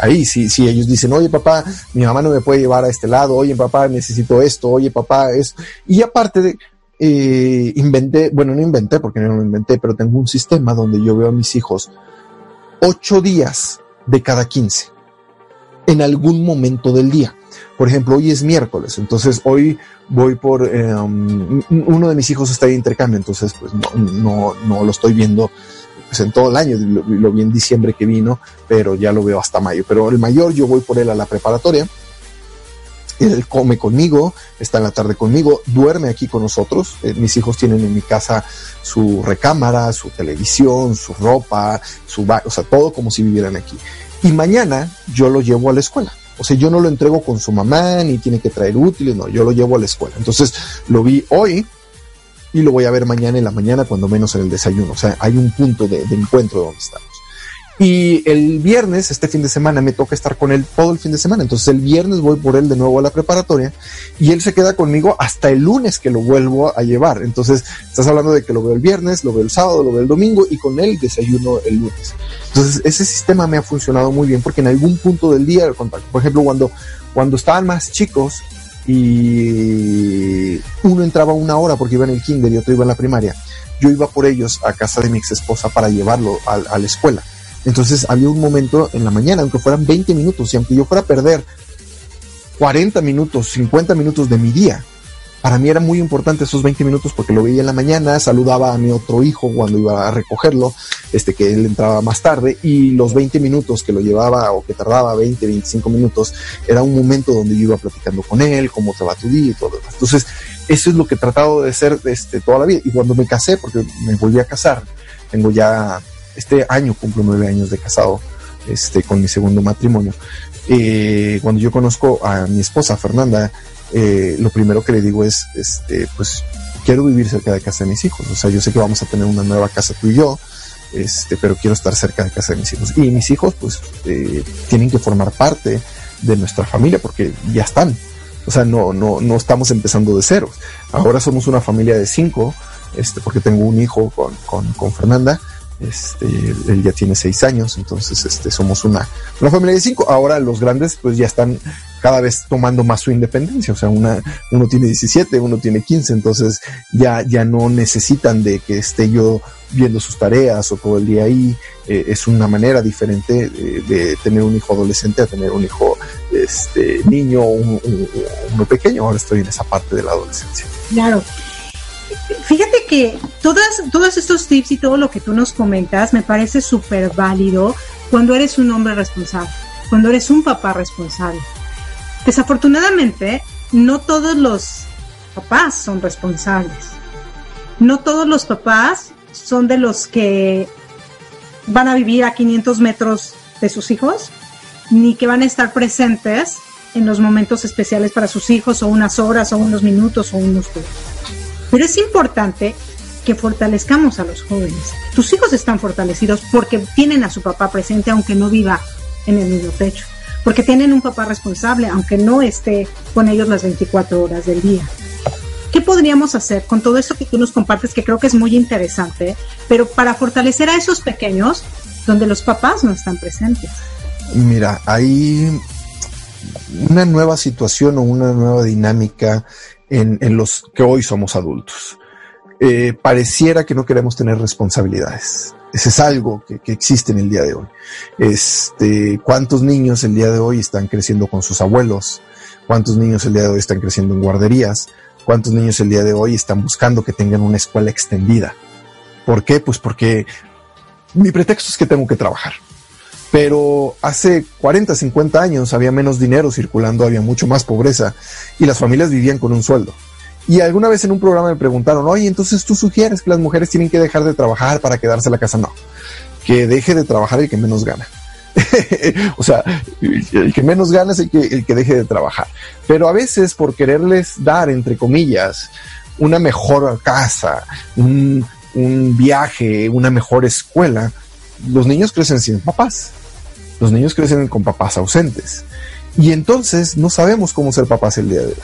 ahí. Si ellos dicen, oye papá, mi mamá no me puede llevar a este lado, oye papá, necesito esto, oye papá, esto. Y aparte de, no inventé, pero tengo un sistema donde yo veo a mis hijos 8 días de cada 15 en algún momento del día. Por ejemplo, hoy es miércoles, entonces hoy voy por... uno de mis hijos está de intercambio, entonces pues no lo estoy viendo pues en todo el año. Lo vi en diciembre que vino, pero ya lo veo hasta mayo. Pero el mayor, yo voy por él a la preparatoria, él come conmigo, está en la tarde conmigo, duerme aquí con nosotros. Mis hijos tienen en mi casa su recámara, su televisión, su ropa, o sea, todo como si vivieran aquí. Y mañana yo lo llevo a la escuela. O sea, yo no lo entrego con su mamá, ni tiene que traer útiles, no, yo lo llevo a la escuela. Entonces, lo vi hoy y lo voy a ver mañana en la mañana, cuando menos en el desayuno. O sea, hay un punto de encuentro donde estamos. Y el viernes, este fin de semana, me toca estar con él todo el fin de semana. Entonces, el viernes voy por él de nuevo a la preparatoria y él se queda conmigo hasta el lunes, que lo vuelvo a llevar. Entonces, estás hablando de que lo veo el viernes, lo veo el sábado, lo veo el domingo y con él desayuno el lunes. Entonces, ese sistema me ha funcionado muy bien porque en algún punto del día el contacto. Por ejemplo, cuando estaban más chicos y uno entraba una hora porque iba en el kinder y otro iba en la primaria, yo iba por ellos a casa de mi ex esposa para llevarlo a la escuela. Entonces había un momento en la mañana, aunque fueran 20 minutos, y aunque yo fuera a perder 40 minutos, 50 minutos de mi día, para mí era muy importante esos 20 minutos porque lo veía en la mañana, saludaba a mi otro hijo cuando iba a recogerlo, que él entraba más tarde, y los 20 minutos que lo llevaba o que tardaba 20, 25 minutos, era un momento donde yo iba platicando con él, cómo te va tu día y todo lo demás. Entonces, eso es lo que he tratado de hacer toda la vida. Y cuando me casé, porque me volví a casar, tengo ya... Este año cumplo 9 años de casado con mi segundo matrimonio. Cuando yo conozco a mi esposa, Fernanda, lo primero que le digo es, pues, quiero vivir cerca de casa de mis hijos. O sea, yo sé que vamos a tener una nueva casa tú y yo, pero quiero estar cerca de casa de mis hijos. Y mis hijos, pues, tienen que formar parte de nuestra familia porque ya están. O sea, no estamos empezando de cero. Ahora somos una familia de 5, porque tengo un hijo con Fernanda. Él ya tiene 6 años, entonces somos una familia de 5. Ahora los grandes pues ya están cada vez tomando más su independencia, o sea, uno tiene 17, uno tiene 15, entonces ya no necesitan de que esté yo viendo sus tareas o todo el día ahí. Es una manera diferente de tener un hijo adolescente a tener un hijo niño o uno pequeño. Ahora estoy en esa parte de la adolescencia. Claro. Fíjate que todos estos tips y todo lo que tú nos comentas me parece súper válido cuando eres un hombre responsable, cuando eres un papá responsable. Desafortunadamente, no todos los papás son responsables. No todos los papás son de los que van a vivir a 500 metros de sus hijos, ni que van a estar presentes en los momentos especiales para sus hijos, o unas horas, o unos minutos, o unos días. Pero es importante que fortalezcamos a los jóvenes. Tus hijos están fortalecidos porque tienen a su papá presente, aunque no viva en el mismo techo. Porque tienen un papá responsable, aunque no esté con ellos las 24 horas del día. ¿Qué podríamos hacer con todo esto que tú nos compartes, que creo que es muy interesante, pero para fortalecer a esos pequeños donde los papás no están presentes? Mira, hay una nueva situación o una nueva dinámica en los que hoy somos adultos. Pareciera que no queremos tener responsabilidades. Ese es algo que existe en el día de hoy. ¿Cuántos niños el día de hoy están creciendo con sus abuelos? ¿Cuántos niños el día de hoy están creciendo en guarderías? ¿Cuántos niños el día de hoy están buscando que tengan una escuela extendida? ¿Por qué? Pues porque mi pretexto es que tengo que trabajar. Pero hace 40, 50 años había menos dinero circulando, había mucho más pobreza y las familias vivían con un sueldo. Y alguna vez en un programa me preguntaron, oye, entonces tú sugieres que las mujeres tienen que dejar de trabajar para quedarse en la casa. No, que deje de trabajar el que menos gana. O sea, el que menos gana es el que deje de trabajar. Pero a veces por quererles dar, entre comillas, una mejor casa, un viaje, una mejor escuela, los niños crecen sin papás. Los niños crecen con papás ausentes. Y entonces no sabemos cómo ser papás el día de hoy.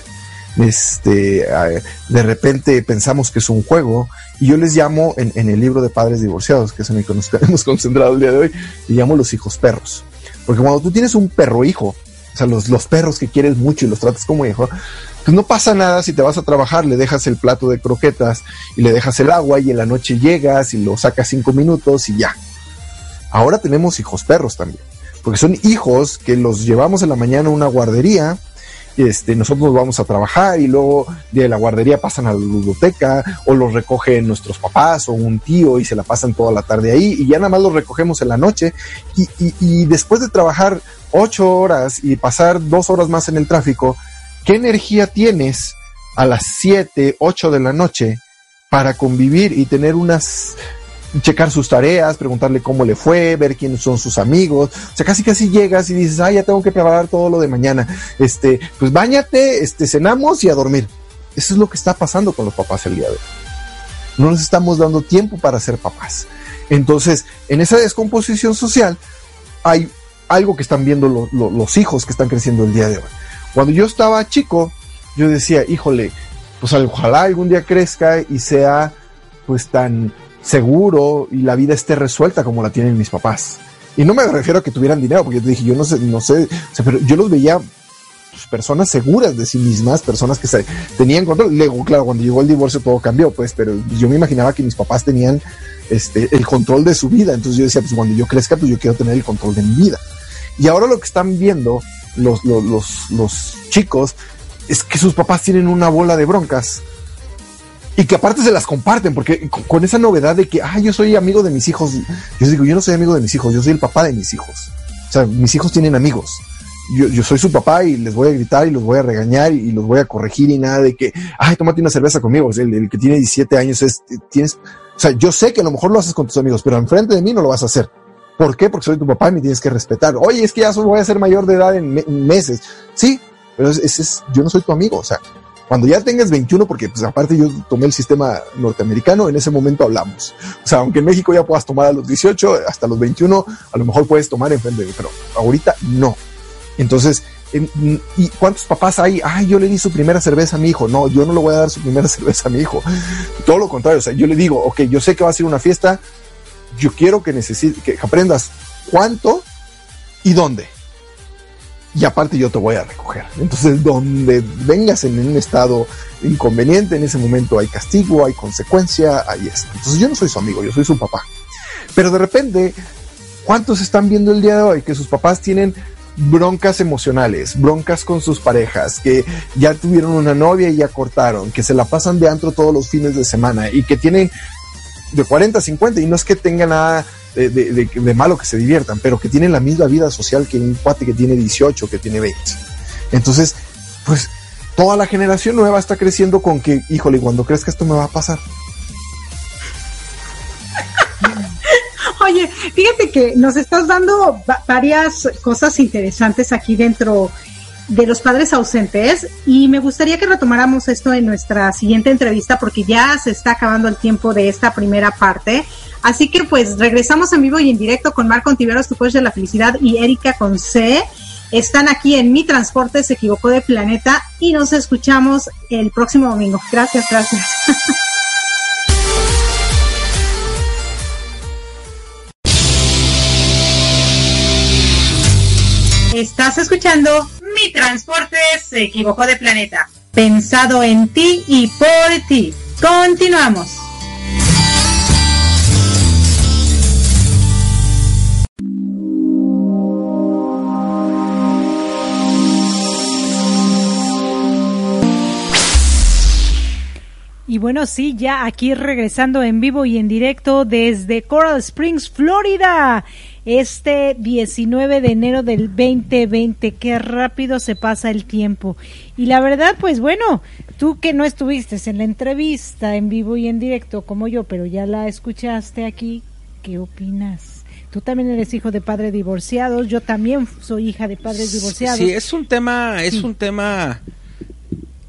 de repente pensamos que es un juego, y yo les llamo en el libro de Padres Divorciados, que es en el que nos hemos concentrado el día de hoy, le llamo los hijos perros, porque cuando tú tienes un perro hijo, o sea, los perros que quieres mucho y los tratas como hijo, pues no pasa nada si te vas a trabajar, le dejas el plato de croquetas y le dejas el agua, y en la noche llegas y lo sacas 5 minutos y ya. Ahora tenemos hijos perros también, porque son hijos que los llevamos en la mañana a una guardería, nosotros vamos a trabajar y luego de la guardería pasan a la biblioteca, o los recogen nuestros papás o un tío y se la pasan toda la tarde ahí, y ya nada más los recogemos en la noche, y después de trabajar 8 horas y pasar 2 horas más en el tráfico, ¿qué energía tienes a las 7, 8 de la noche para convivir y tener checar sus tareas, preguntarle cómo le fue, ver quiénes son sus amigos? O sea, casi llegas y dices, ya tengo que preparar todo lo de mañana. Pues báñate, cenamos y a dormir. Eso es lo que está pasando con los papás el día de hoy. No nos estamos dando tiempo para ser papás. Entonces, en esa descomposición social, hay algo que están viendo los hijos que están creciendo el día de hoy. Cuando yo estaba chico, yo decía, híjole, pues ojalá algún día crezca y sea pues tan seguro y la vida esté resuelta como la tienen mis papás. Y no me refiero a que tuvieran dinero, porque yo te dije, yo no sé, o sea, pero yo los veía pues personas seguras de sí mismas, personas que se tenían control. Luego, claro, cuando llegó el divorcio todo cambió, pues, pero yo me imaginaba que mis papás tenían el control de su vida. Entonces yo decía, pues cuando yo crezca, pues yo quiero tener el control de mi vida. Y ahora lo que están viendo los chicos es que sus papás tienen una bola de broncas, y que aparte se las comparten, porque con esa novedad de que, yo soy amigo de mis hijos. Yo digo, yo no soy amigo de mis hijos, yo soy el papá de mis hijos. O sea, mis hijos tienen amigos. Yo soy su papá y les voy a gritar y los voy a regañar y los voy a corregir, y nada de que, tómate una cerveza conmigo. O sea, el que tiene 17 años o sea, yo sé que a lo mejor lo haces con tus amigos, pero enfrente de mí no lo vas a hacer. ¿Por qué? Porque soy tu papá y me tienes que respetar. Oye, es que ya voy a ser mayor de edad en meses. Sí, pero yo no soy tu amigo, o sea. Cuando ya tengas 21, porque pues aparte yo tomé el sistema norteamericano, en ese momento hablamos. O sea, aunque en México ya puedas tomar a los 18, hasta los 21, a lo mejor puedes tomar enfrente, pero ahorita no. Entonces, ¿y cuántos papás hay? Yo le di su primera cerveza a mi hijo. No, yo no le voy a dar su primera cerveza a mi hijo. Todo lo contrario, o sea, yo le digo, ok, yo sé que va a ser una fiesta, yo quiero que aprendas cuánto y dónde. Y aparte yo te voy a recoger. Entonces, donde vengas en un estado inconveniente, en ese momento hay castigo, hay consecuencia, hay esto. Entonces yo no soy su amigo, yo soy su papá. Pero de repente, ¿cuántos están viendo el día de hoy que sus papás tienen broncas emocionales, broncas con sus parejas, que ya tuvieron una novia y ya cortaron, que se la pasan de antro todos los fines de semana y que tienen de 40 a 50 y no es que tenga nada de malo que se diviertan, pero que tienen la misma vida social que un cuate que tiene 18, que tiene 20. Entonces, pues toda la generación nueva está creciendo con que, híjole, cuando crezca esto me va a pasar. Oye, fíjate que nos estás dando varias cosas interesantes aquí dentro de los padres ausentes, y me gustaría que retomáramos esto en nuestra siguiente entrevista, porque ya se está acabando el tiempo de esta primera parte. Así que pues regresamos en vivo y en directo con Marco Ontiveros, tu coach de la felicidad, y Erika Con C. Están aquí en Mi Transporte Se Equivocó de Planeta, y nos escuchamos el próximo domingo. Gracias. Estás escuchando Mi Transporte Se Equivocó de Planeta, pensado en ti y por ti. Continuamos. Y bueno, sí, ya aquí regresando en vivo y en directo desde Coral Springs, Florida. Este 19 de enero del 2020, qué rápido se pasa el tiempo. Y la verdad, pues bueno, tú que no estuviste en la entrevista en vivo y en directo como yo, pero ya la escuchaste aquí, ¿qué opinas? Tú también eres hijo de padres divorciados, yo también soy hija de padres divorciados. Sí, es un tema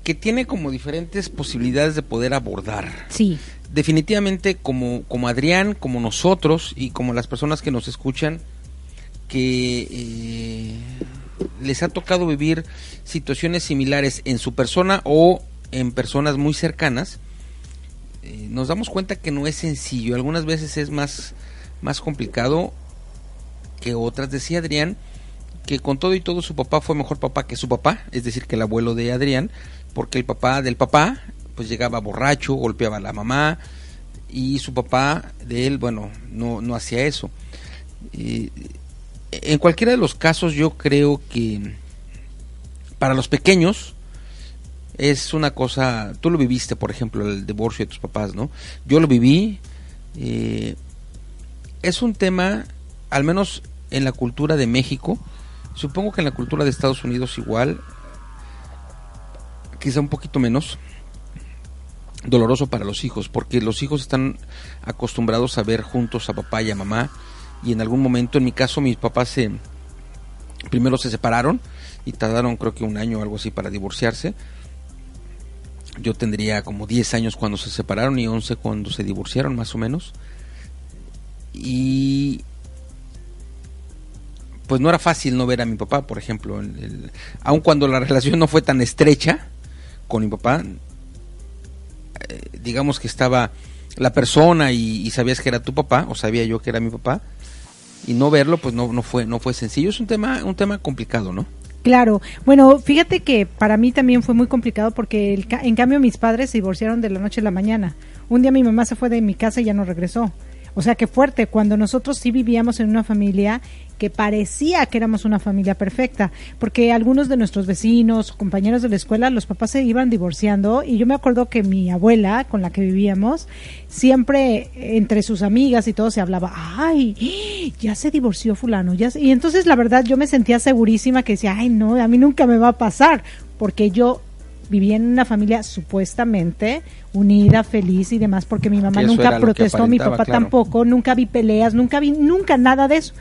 que tiene como diferentes posibilidades de poder abordar. Sí. Definitivamente, como Adrián, como nosotros y como las personas que nos escuchan, que les ha tocado vivir situaciones similares en su persona o en personas muy cercanas, nos damos cuenta que no es sencillo. Algunas veces es más complicado que otras. Decía Adrián que con todo y todo su papá fue mejor papá que su papá, es decir, que el abuelo de Adrián, porque el papá del papá pues llegaba borracho, golpeaba a la mamá, y su papá de él, bueno, no hacía eso. En cualquiera de los casos, yo creo que para los pequeños es una cosa. Tú lo viviste, por ejemplo, el divorcio de tus papás, ¿no? Yo lo viví. Es un tema, al menos en la cultura de México, supongo que en la cultura de Estados Unidos igual, quizá un poquito menos doloroso para los hijos, porque los hijos están acostumbrados a ver juntos a papá y a mamá, y en algún momento, en mi caso, mis papás primero se separaron y tardaron creo que 1 año o algo así para divorciarse. Yo tendría como 10 años cuando se separaron y 11 cuando se divorciaron, más o menos, y pues no era fácil no ver a mi papá, por ejemplo, aun cuando la relación no fue tan estrecha con mi papá, digamos que estaba la persona y sabías que era tu papá, o sabía yo que era mi papá, y no verlo pues no fue sencillo. Es un tema complicado, ¿no? Claro. Bueno, fíjate que para mí también fue muy complicado, porque en cambio mis padres se divorciaron de la noche a la mañana. Un día mi mamá se fue de mi casa y ya no regresó. O sea, qué fuerte, cuando nosotros sí vivíamos en una familia que parecía que éramos una familia perfecta, porque algunos de nuestros vecinos, compañeros de la escuela, los papás se iban divorciando, y yo me acuerdo que mi abuela, con la que vivíamos, siempre entre sus amigas y todo se hablaba, ¡ay! Ya se divorció fulano, ya se... Y entonces la verdad yo me sentía segurísima, que decía, ¡ay no! A mí nunca me va a pasar, porque yo vivía en una familia supuestamente unida, feliz y demás, porque mi mamá nunca protestó, mi papá tampoco, nunca vi peleas, nunca nada de eso.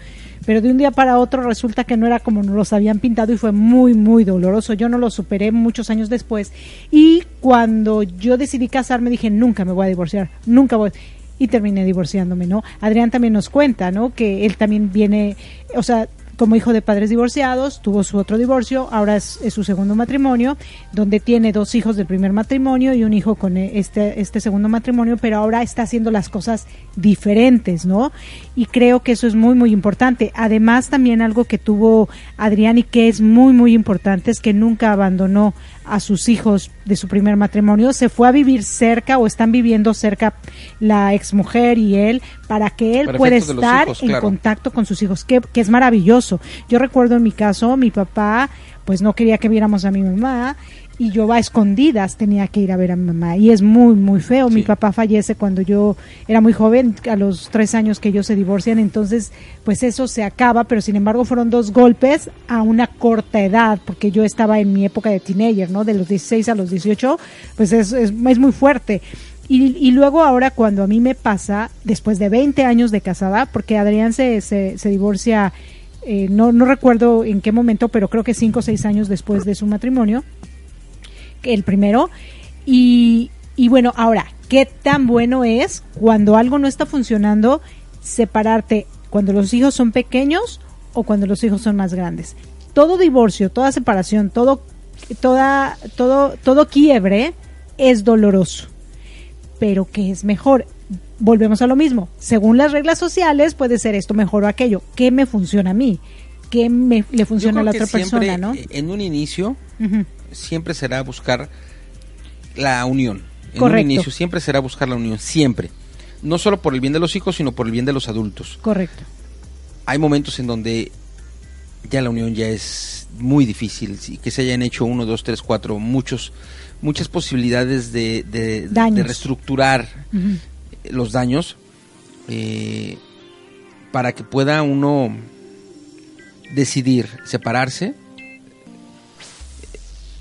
Pero de un día para otro resulta que no era como los habían pintado, y fue muy, muy doloroso. Yo no lo superé muchos años después, y cuando yo decidí casarme dije, nunca me voy a divorciar, nunca voy, y terminé divorciándome, ¿no? Adrián también nos cuenta, ¿no? Que él también viene, o sea, como hijo de padres divorciados, tuvo su otro divorcio, ahora es su segundo matrimonio, donde tiene 2 hijos del primer matrimonio y un hijo con este segundo matrimonio, pero ahora está haciendo las cosas diferentes, ¿no? Y creo que eso es muy, muy importante. Además, también algo que tuvo Adrián y que es muy, muy importante, es que nunca abandonó a sus hijos de su primer matrimonio. Se fue a vivir cerca, o están viviendo cerca la exmujer y él, para que él pueda estar en contacto con sus hijos, que es maravilloso. Yo recuerdo en mi caso, mi papá pues no quería que viéramos a mi mamá, y yo a escondidas tenía que ir a ver a mi mamá, y es muy, muy feo. Sí. Mi papá fallece cuando yo era muy joven, a los 3 años que ellos se divorcian, entonces pues eso se acaba, pero sin embargo fueron 2 golpes a una corta edad, porque yo estaba en mi época de teenager, ¿no? De los 16 a los 18, pues es muy fuerte. Y luego ahora cuando a mí me pasa, después de 20 años de casada, porque Adrián se divorcia, no recuerdo en qué momento, pero creo que 5 o 6 años después de su matrimonio, el primero, y bueno, ahora, ¿qué tan bueno es cuando algo no está funcionando separarte cuando los hijos son pequeños o cuando los hijos son más grandes? Todo divorcio, toda separación, todo quiebre es doloroso, pero ¿qué es mejor? Volvemos a lo mismo, según las reglas sociales puede ser esto mejor o aquello. ¿Qué me funciona a mí? ¿Qué le funciona a la otra persona, no? En un inicio... Uh-huh. Siempre será buscar la unión. En correcto. Un inicio siempre será buscar la unión, siempre. No solo por el bien de los hijos, sino por el bien de los adultos. Correcto. Hay momentos en donde ya la unión ya es muy difícil, y que se hayan hecho 1, 2, 3, 4, muchas posibilidades de reestructurar uh-huh. los daños, para que pueda uno decidir separarse.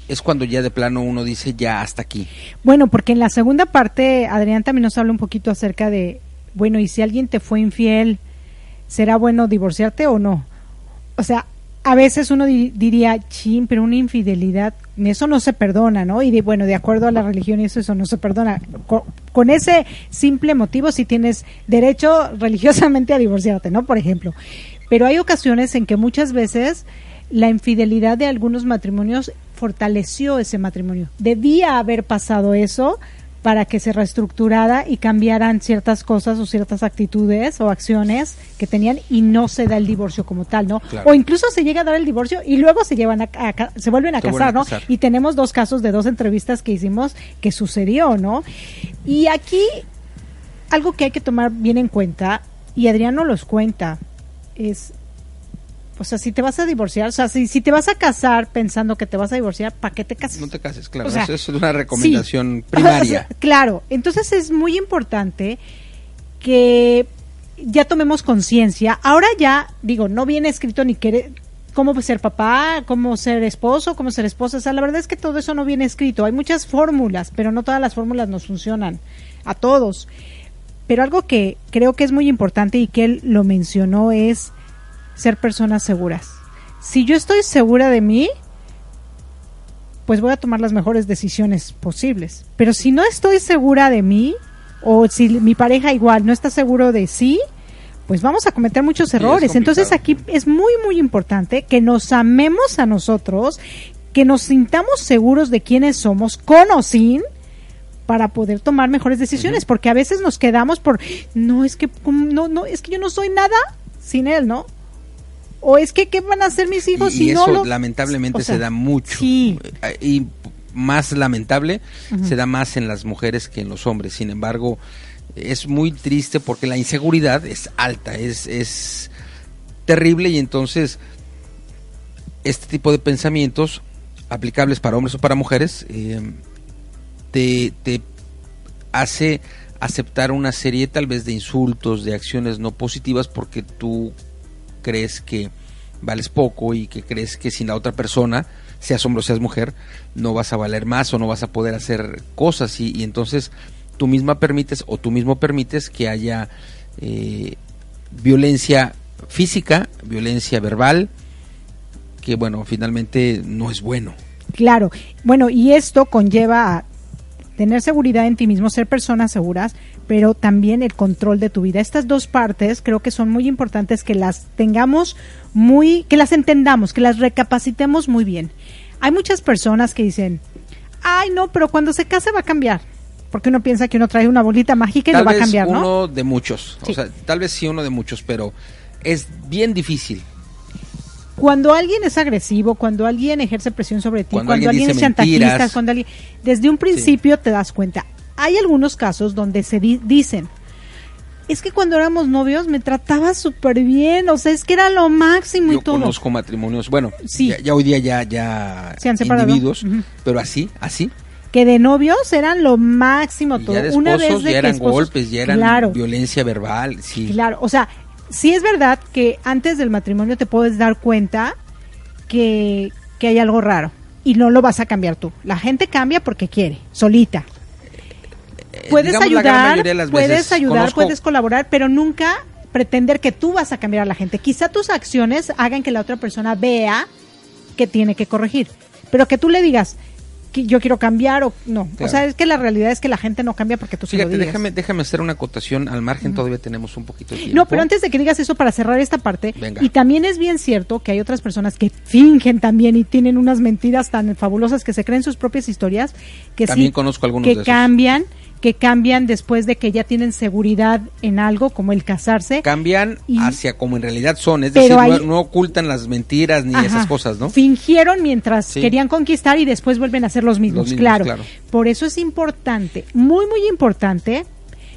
Es cuando ya de plano uno dice, ya hasta aquí. Bueno, porque en la segunda parte, Adrián también nos habla un poquito acerca de, bueno, y si alguien te fue infiel, ¿será bueno divorciarte o no? O sea, a veces uno diría, chin, pero una infidelidad, eso no se perdona, ¿no? Y bueno, de acuerdo a la religión, eso no se perdona. Con ese simple motivo, si tienes derecho religiosamente a divorciarte, ¿no? Por ejemplo. Pero hay ocasiones en que muchas veces... la infidelidad de algunos matrimonios fortaleció ese matrimonio. Debía haber pasado eso para que se reestructurara y cambiaran ciertas cosas o ciertas actitudes o acciones que tenían, y no se da el divorcio como tal, ¿no? Claro. O incluso se llega a dar el divorcio y luego se llevan se vuelven a casar, ¿no? Y tenemos dos casos de dos entrevistas que hicimos que sucedió, ¿no? Y aquí algo que hay que tomar bien en cuenta, y Adrián no los cuenta, es, o sea, si te vas a divorciar, o sea, si te vas a casar pensando que te vas a divorciar, ¿para qué te casas? No te cases, claro, o sea, eso es una recomendación primaria. O sea, claro, entonces es muy importante que ya tomemos conciencia. Ahora ya, digo, no viene escrito ni que cómo ser papá, cómo ser esposo, cómo ser esposa, o sea, la verdad es que todo eso no viene escrito. Hay muchas fórmulas, pero no todas las fórmulas nos funcionan a todos. Pero algo que creo que es muy importante y que él lo mencionó es ser personas seguras. Si yo estoy segura de mí, pues voy a tomar las mejores decisiones posibles. Pero si no estoy segura de mí, o si mi pareja igual no está seguro de sí, pues vamos a cometer muchos errores. Entonces aquí es muy, muy importante que nos amemos a nosotros, que nos sintamos seguros de quiénes somos, con o sin, para poder tomar mejores decisiones. Uh-huh. Porque a veces nos quedamos por, es que yo no soy nada sin él, ¿no? O es que, ¿qué van a hacer mis hijos si no lo...? Y eso lamentablemente, o sea, se da mucho. Sí. Y más lamentable, uh-huh, se da más en las mujeres que en los hombres. Sin embargo, es muy triste porque la inseguridad es alta, es terrible, y entonces este tipo de pensamientos, aplicables para hombres o para mujeres, te hace aceptar una serie tal vez de insultos, de acciones no positivas, porque tú crees que vales poco y que crees que sin la otra persona, seas hombre o seas mujer, no vas a valer más o no vas a poder hacer cosas, y entonces tú misma permites o tú mismo permites que haya violencia física, violencia verbal, que bueno, finalmente no es bueno. Claro, bueno, y esto conlleva a tener seguridad en ti mismo, ser personas seguras, pero también el control de tu vida. Estas dos partes creo que son muy importantes, que las tengamos que las entendamos, que las recapacitemos muy bien. Hay muchas personas que dicen, ay no, pero cuando se case va a cambiar, porque uno piensa que uno trae una bolita mágica y lo va a cambiar, ¿no? Tal vez uno de muchos, sí. O sea, tal vez sí uno de muchos, pero es bien difícil. Cuando alguien es agresivo, cuando alguien ejerce presión sobre ti, cuando alguien es chantajista, cuando alguien... Desde un principio sí te das cuenta. Hay algunos casos donde se dicen, es que cuando éramos novios me trataba súper bien, o sea, es que era lo máximo. Yo y todo. Yo conozco matrimonios, bueno, sí, ya hoy día ya se han separado individuos, uh-huh, pero así. Que de novios eran lo máximo y todo. Ya de esposos, una vez de ya eran esposos, golpes, ya eran, claro, violencia verbal, sí. Claro, o sea... Sí es verdad que antes del matrimonio te puedes dar cuenta que hay algo raro y no lo vas a cambiar tú. La gente cambia porque quiere, solita. Puedes ayudar, puedes colaborar, pero nunca pretender que tú vas a cambiar a la gente. Quizá tus acciones hagan que la otra persona vea que tiene que corregir, pero que tú le digas que yo quiero cambiar o no. Claro. O sea, es que la realidad es que la gente no cambia porque tú se lo digas. Déjame hacer una acotación al margen, uh-huh, todavía tenemos un poquito de tiempo. No, pero antes de que digas eso, para cerrar esta parte, venga, y también es bien cierto que hay otras personas que fingen también y tienen unas mentiras tan fabulosas que se creen sus propias historias, que también sí, conozco algunos que de esos cambian después de que ya tienen seguridad en algo, como el casarse. Cambian hacia como en realidad son, es decir, no ocultan las mentiras ni, ajá, esas cosas, ¿no? Fingieron mientras, sí, querían conquistar y después vuelven a ser los mismos, claro. Por eso es importante, muy, muy importante,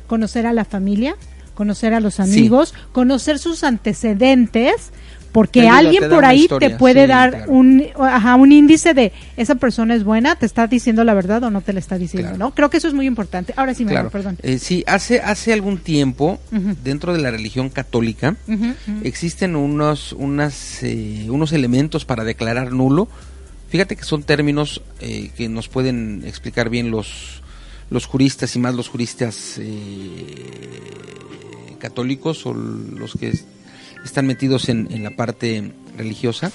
conocer a la familia, conocer a los amigos, sí, conocer sus antecedentes, porque alguien por ahí historia, te puede, sí, dar, claro, un índice de esa persona es buena, te está diciendo la verdad o no te la está diciendo, claro, ¿no? Creo que eso es muy importante. Ahora sí, claro, perdón. Sí, hace algún tiempo, uh-huh, dentro de la religión católica, uh-huh, uh-huh, existen unos elementos para declarar nulo. Fíjate que son términos que nos pueden explicar bien los juristas, y más los juristas católicos o los que están metidos en la parte religiosa.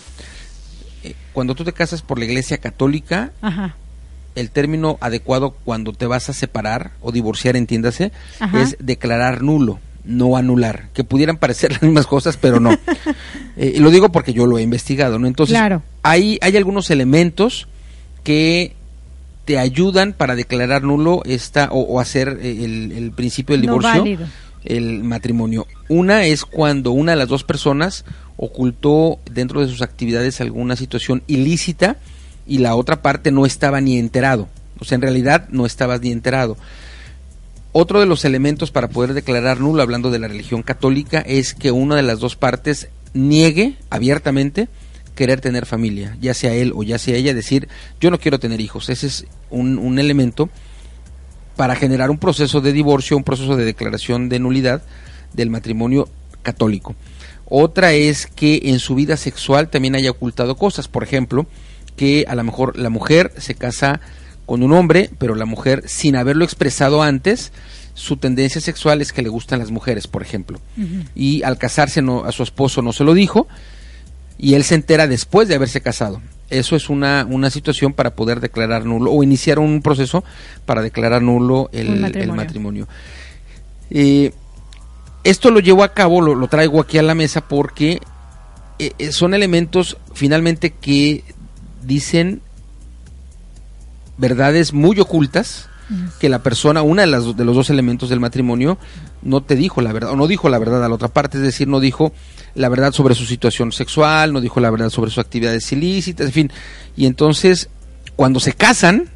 Cuando tú te casas por la Iglesia Católica, ajá, el término adecuado cuando te vas a separar o divorciar, entiéndase, ajá, es declarar nulo. no anular, que pudieran parecer las mismas cosas, pero no. Lo digo porque yo lo he investigado, ¿no? Entonces, claro, hay algunos elementos que te ayudan para declarar nulo esta o hacer el principio del divorcio, no válido, el matrimonio. Una es cuando una de las dos personas ocultó dentro de sus actividades alguna situación ilícita y la otra parte no estaba ni enterado. O sea, en realidad no estabas ni enterado. Otro de los elementos para poder declarar nulo, hablando de la religión católica, es que una de las dos partes niegue abiertamente querer tener familia, ya sea él o ya sea ella, decir, yo no quiero tener hijos. Ese es un elemento para generar un proceso de divorcio, un proceso de declaración de nulidad del matrimonio católico. Otra es que en su vida sexual también haya ocultado cosas, por ejemplo, que a lo mejor la mujer se casa con un hombre, pero la mujer, sin haberlo expresado antes, su tendencia sexual es que le gustan las mujeres, por ejemplo. Uh-huh. Y al casarse a su esposo no se lo dijo, y él se entera después de haberse casado. Eso es una situación para poder declarar nulo, o iniciar un proceso para declarar nulo el matrimonio. Esto lo llevo a cabo, lo traigo aquí a la mesa porque son elementos finalmente que dicen verdades muy ocultas que la persona, una de los dos elementos del matrimonio, no te dijo la verdad, o no dijo la verdad a la otra parte, es decir, no dijo la verdad sobre su situación sexual, no dijo la verdad sobre sus actividades ilícitas, en fin. Y entonces, cuando se casan,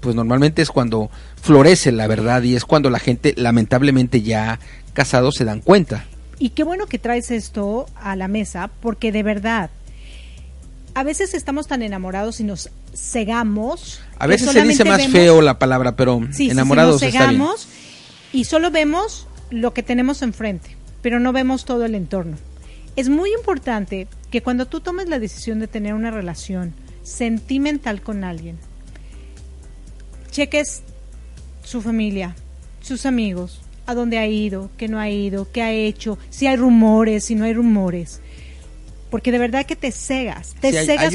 pues normalmente es cuando florece la verdad y es cuando la gente, lamentablemente ya casados, se dan cuenta. Y qué bueno que traes esto a la mesa, porque de verdad, a veces estamos tan enamorados y nos cegamos. A veces se dice más feo la palabra, pero sí, enamorados está bien. Nos cegamos y solo vemos lo que tenemos enfrente, pero no vemos todo el entorno. Es muy importante que cuando tú tomes la decisión de tener una relación sentimental con alguien, cheques su familia, sus amigos, a dónde ha ido, qué ha hecho, si hay rumores, si no hay rumores. Porque de verdad que te cegas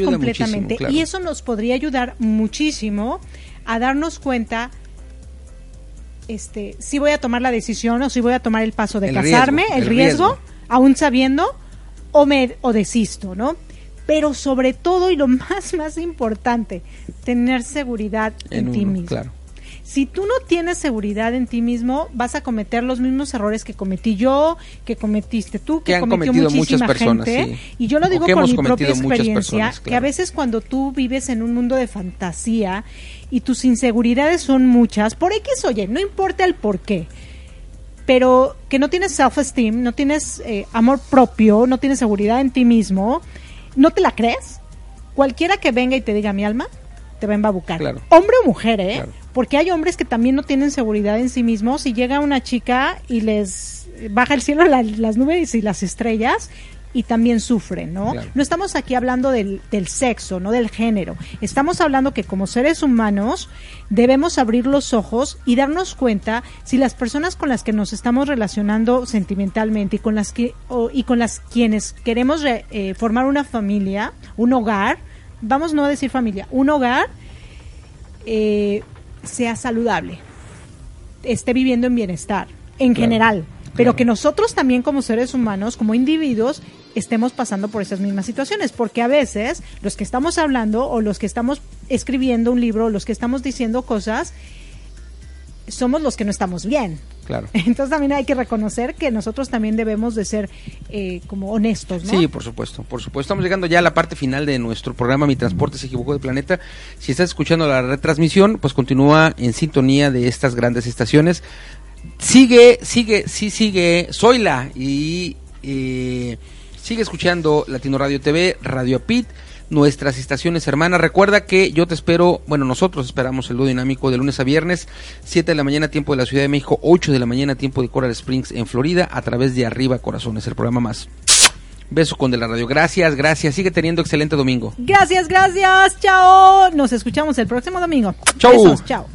completamente. Claro. Y eso nos podría ayudar muchísimo a darnos cuenta si voy a tomar la decisión o si voy a tomar el paso de casarme, el riesgo, aún sabiendo, o desisto, ¿no? Pero sobre todo, y lo más importante, tener seguridad en ti mismo. Claro. Si tú no tienes seguridad en ti mismo, vas a cometer los mismos errores que cometí yo, que cometiste tú, que cometió muchísima gente. Sí. Y yo lo digo por mi propia experiencia, personas, claro, que a veces cuando tú vives en un mundo de fantasía y tus inseguridades son muchas, por X o Y, no importa el por qué, pero que no tienes self-esteem, no tienes amor propio, no tienes seguridad en ti mismo, no te la crees, cualquiera que venga y te diga mi alma, te va a embabucar. Claro. Hombre o mujer, claro, porque hay hombres que también no tienen seguridad en sí mismos y llega una chica y les baja el cielo las nubes y las estrellas y también sufren, ¿no? Claro. No estamos aquí hablando del sexo, no del género. Estamos hablando que como seres humanos debemos abrir los ojos y darnos cuenta si las personas con las que nos estamos relacionando sentimentalmente y con las que quienes queremos formar una familia, un hogar, vamos no a decir familia, un hogar sea saludable, esté viviendo en bienestar, en claro, general, pero claro, que nosotros también como seres humanos, como individuos, estemos pasando por esas mismas situaciones, porque a veces los que estamos hablando o los que estamos escribiendo un libro o los que estamos diciendo cosas, somos los que no estamos bien. Claro. Entonces también hay que reconocer que nosotros también debemos de ser como honestos, ¿no? Sí, por supuesto, por supuesto. Estamos llegando ya a la parte final de nuestro programa Mi Transporte Se Equivocó de Planeta. Si estás escuchando la retransmisión, pues continúa en sintonía de estas grandes estaciones. Sigue, Zoila y sigue escuchando Latino Radio TV, Radio Pit, nuestras estaciones hermanas. Recuerda que yo te espero, nosotros esperamos el dúo dinámico de lunes a viernes, 7 de la mañana tiempo de la Ciudad de México, 8 de la mañana tiempo de Coral Springs en Florida, a través de Arriba Corazones, el programa más beso con de la radio. Gracias, sigue teniendo excelente domingo. Gracias, chao, nos escuchamos el próximo domingo. Chao.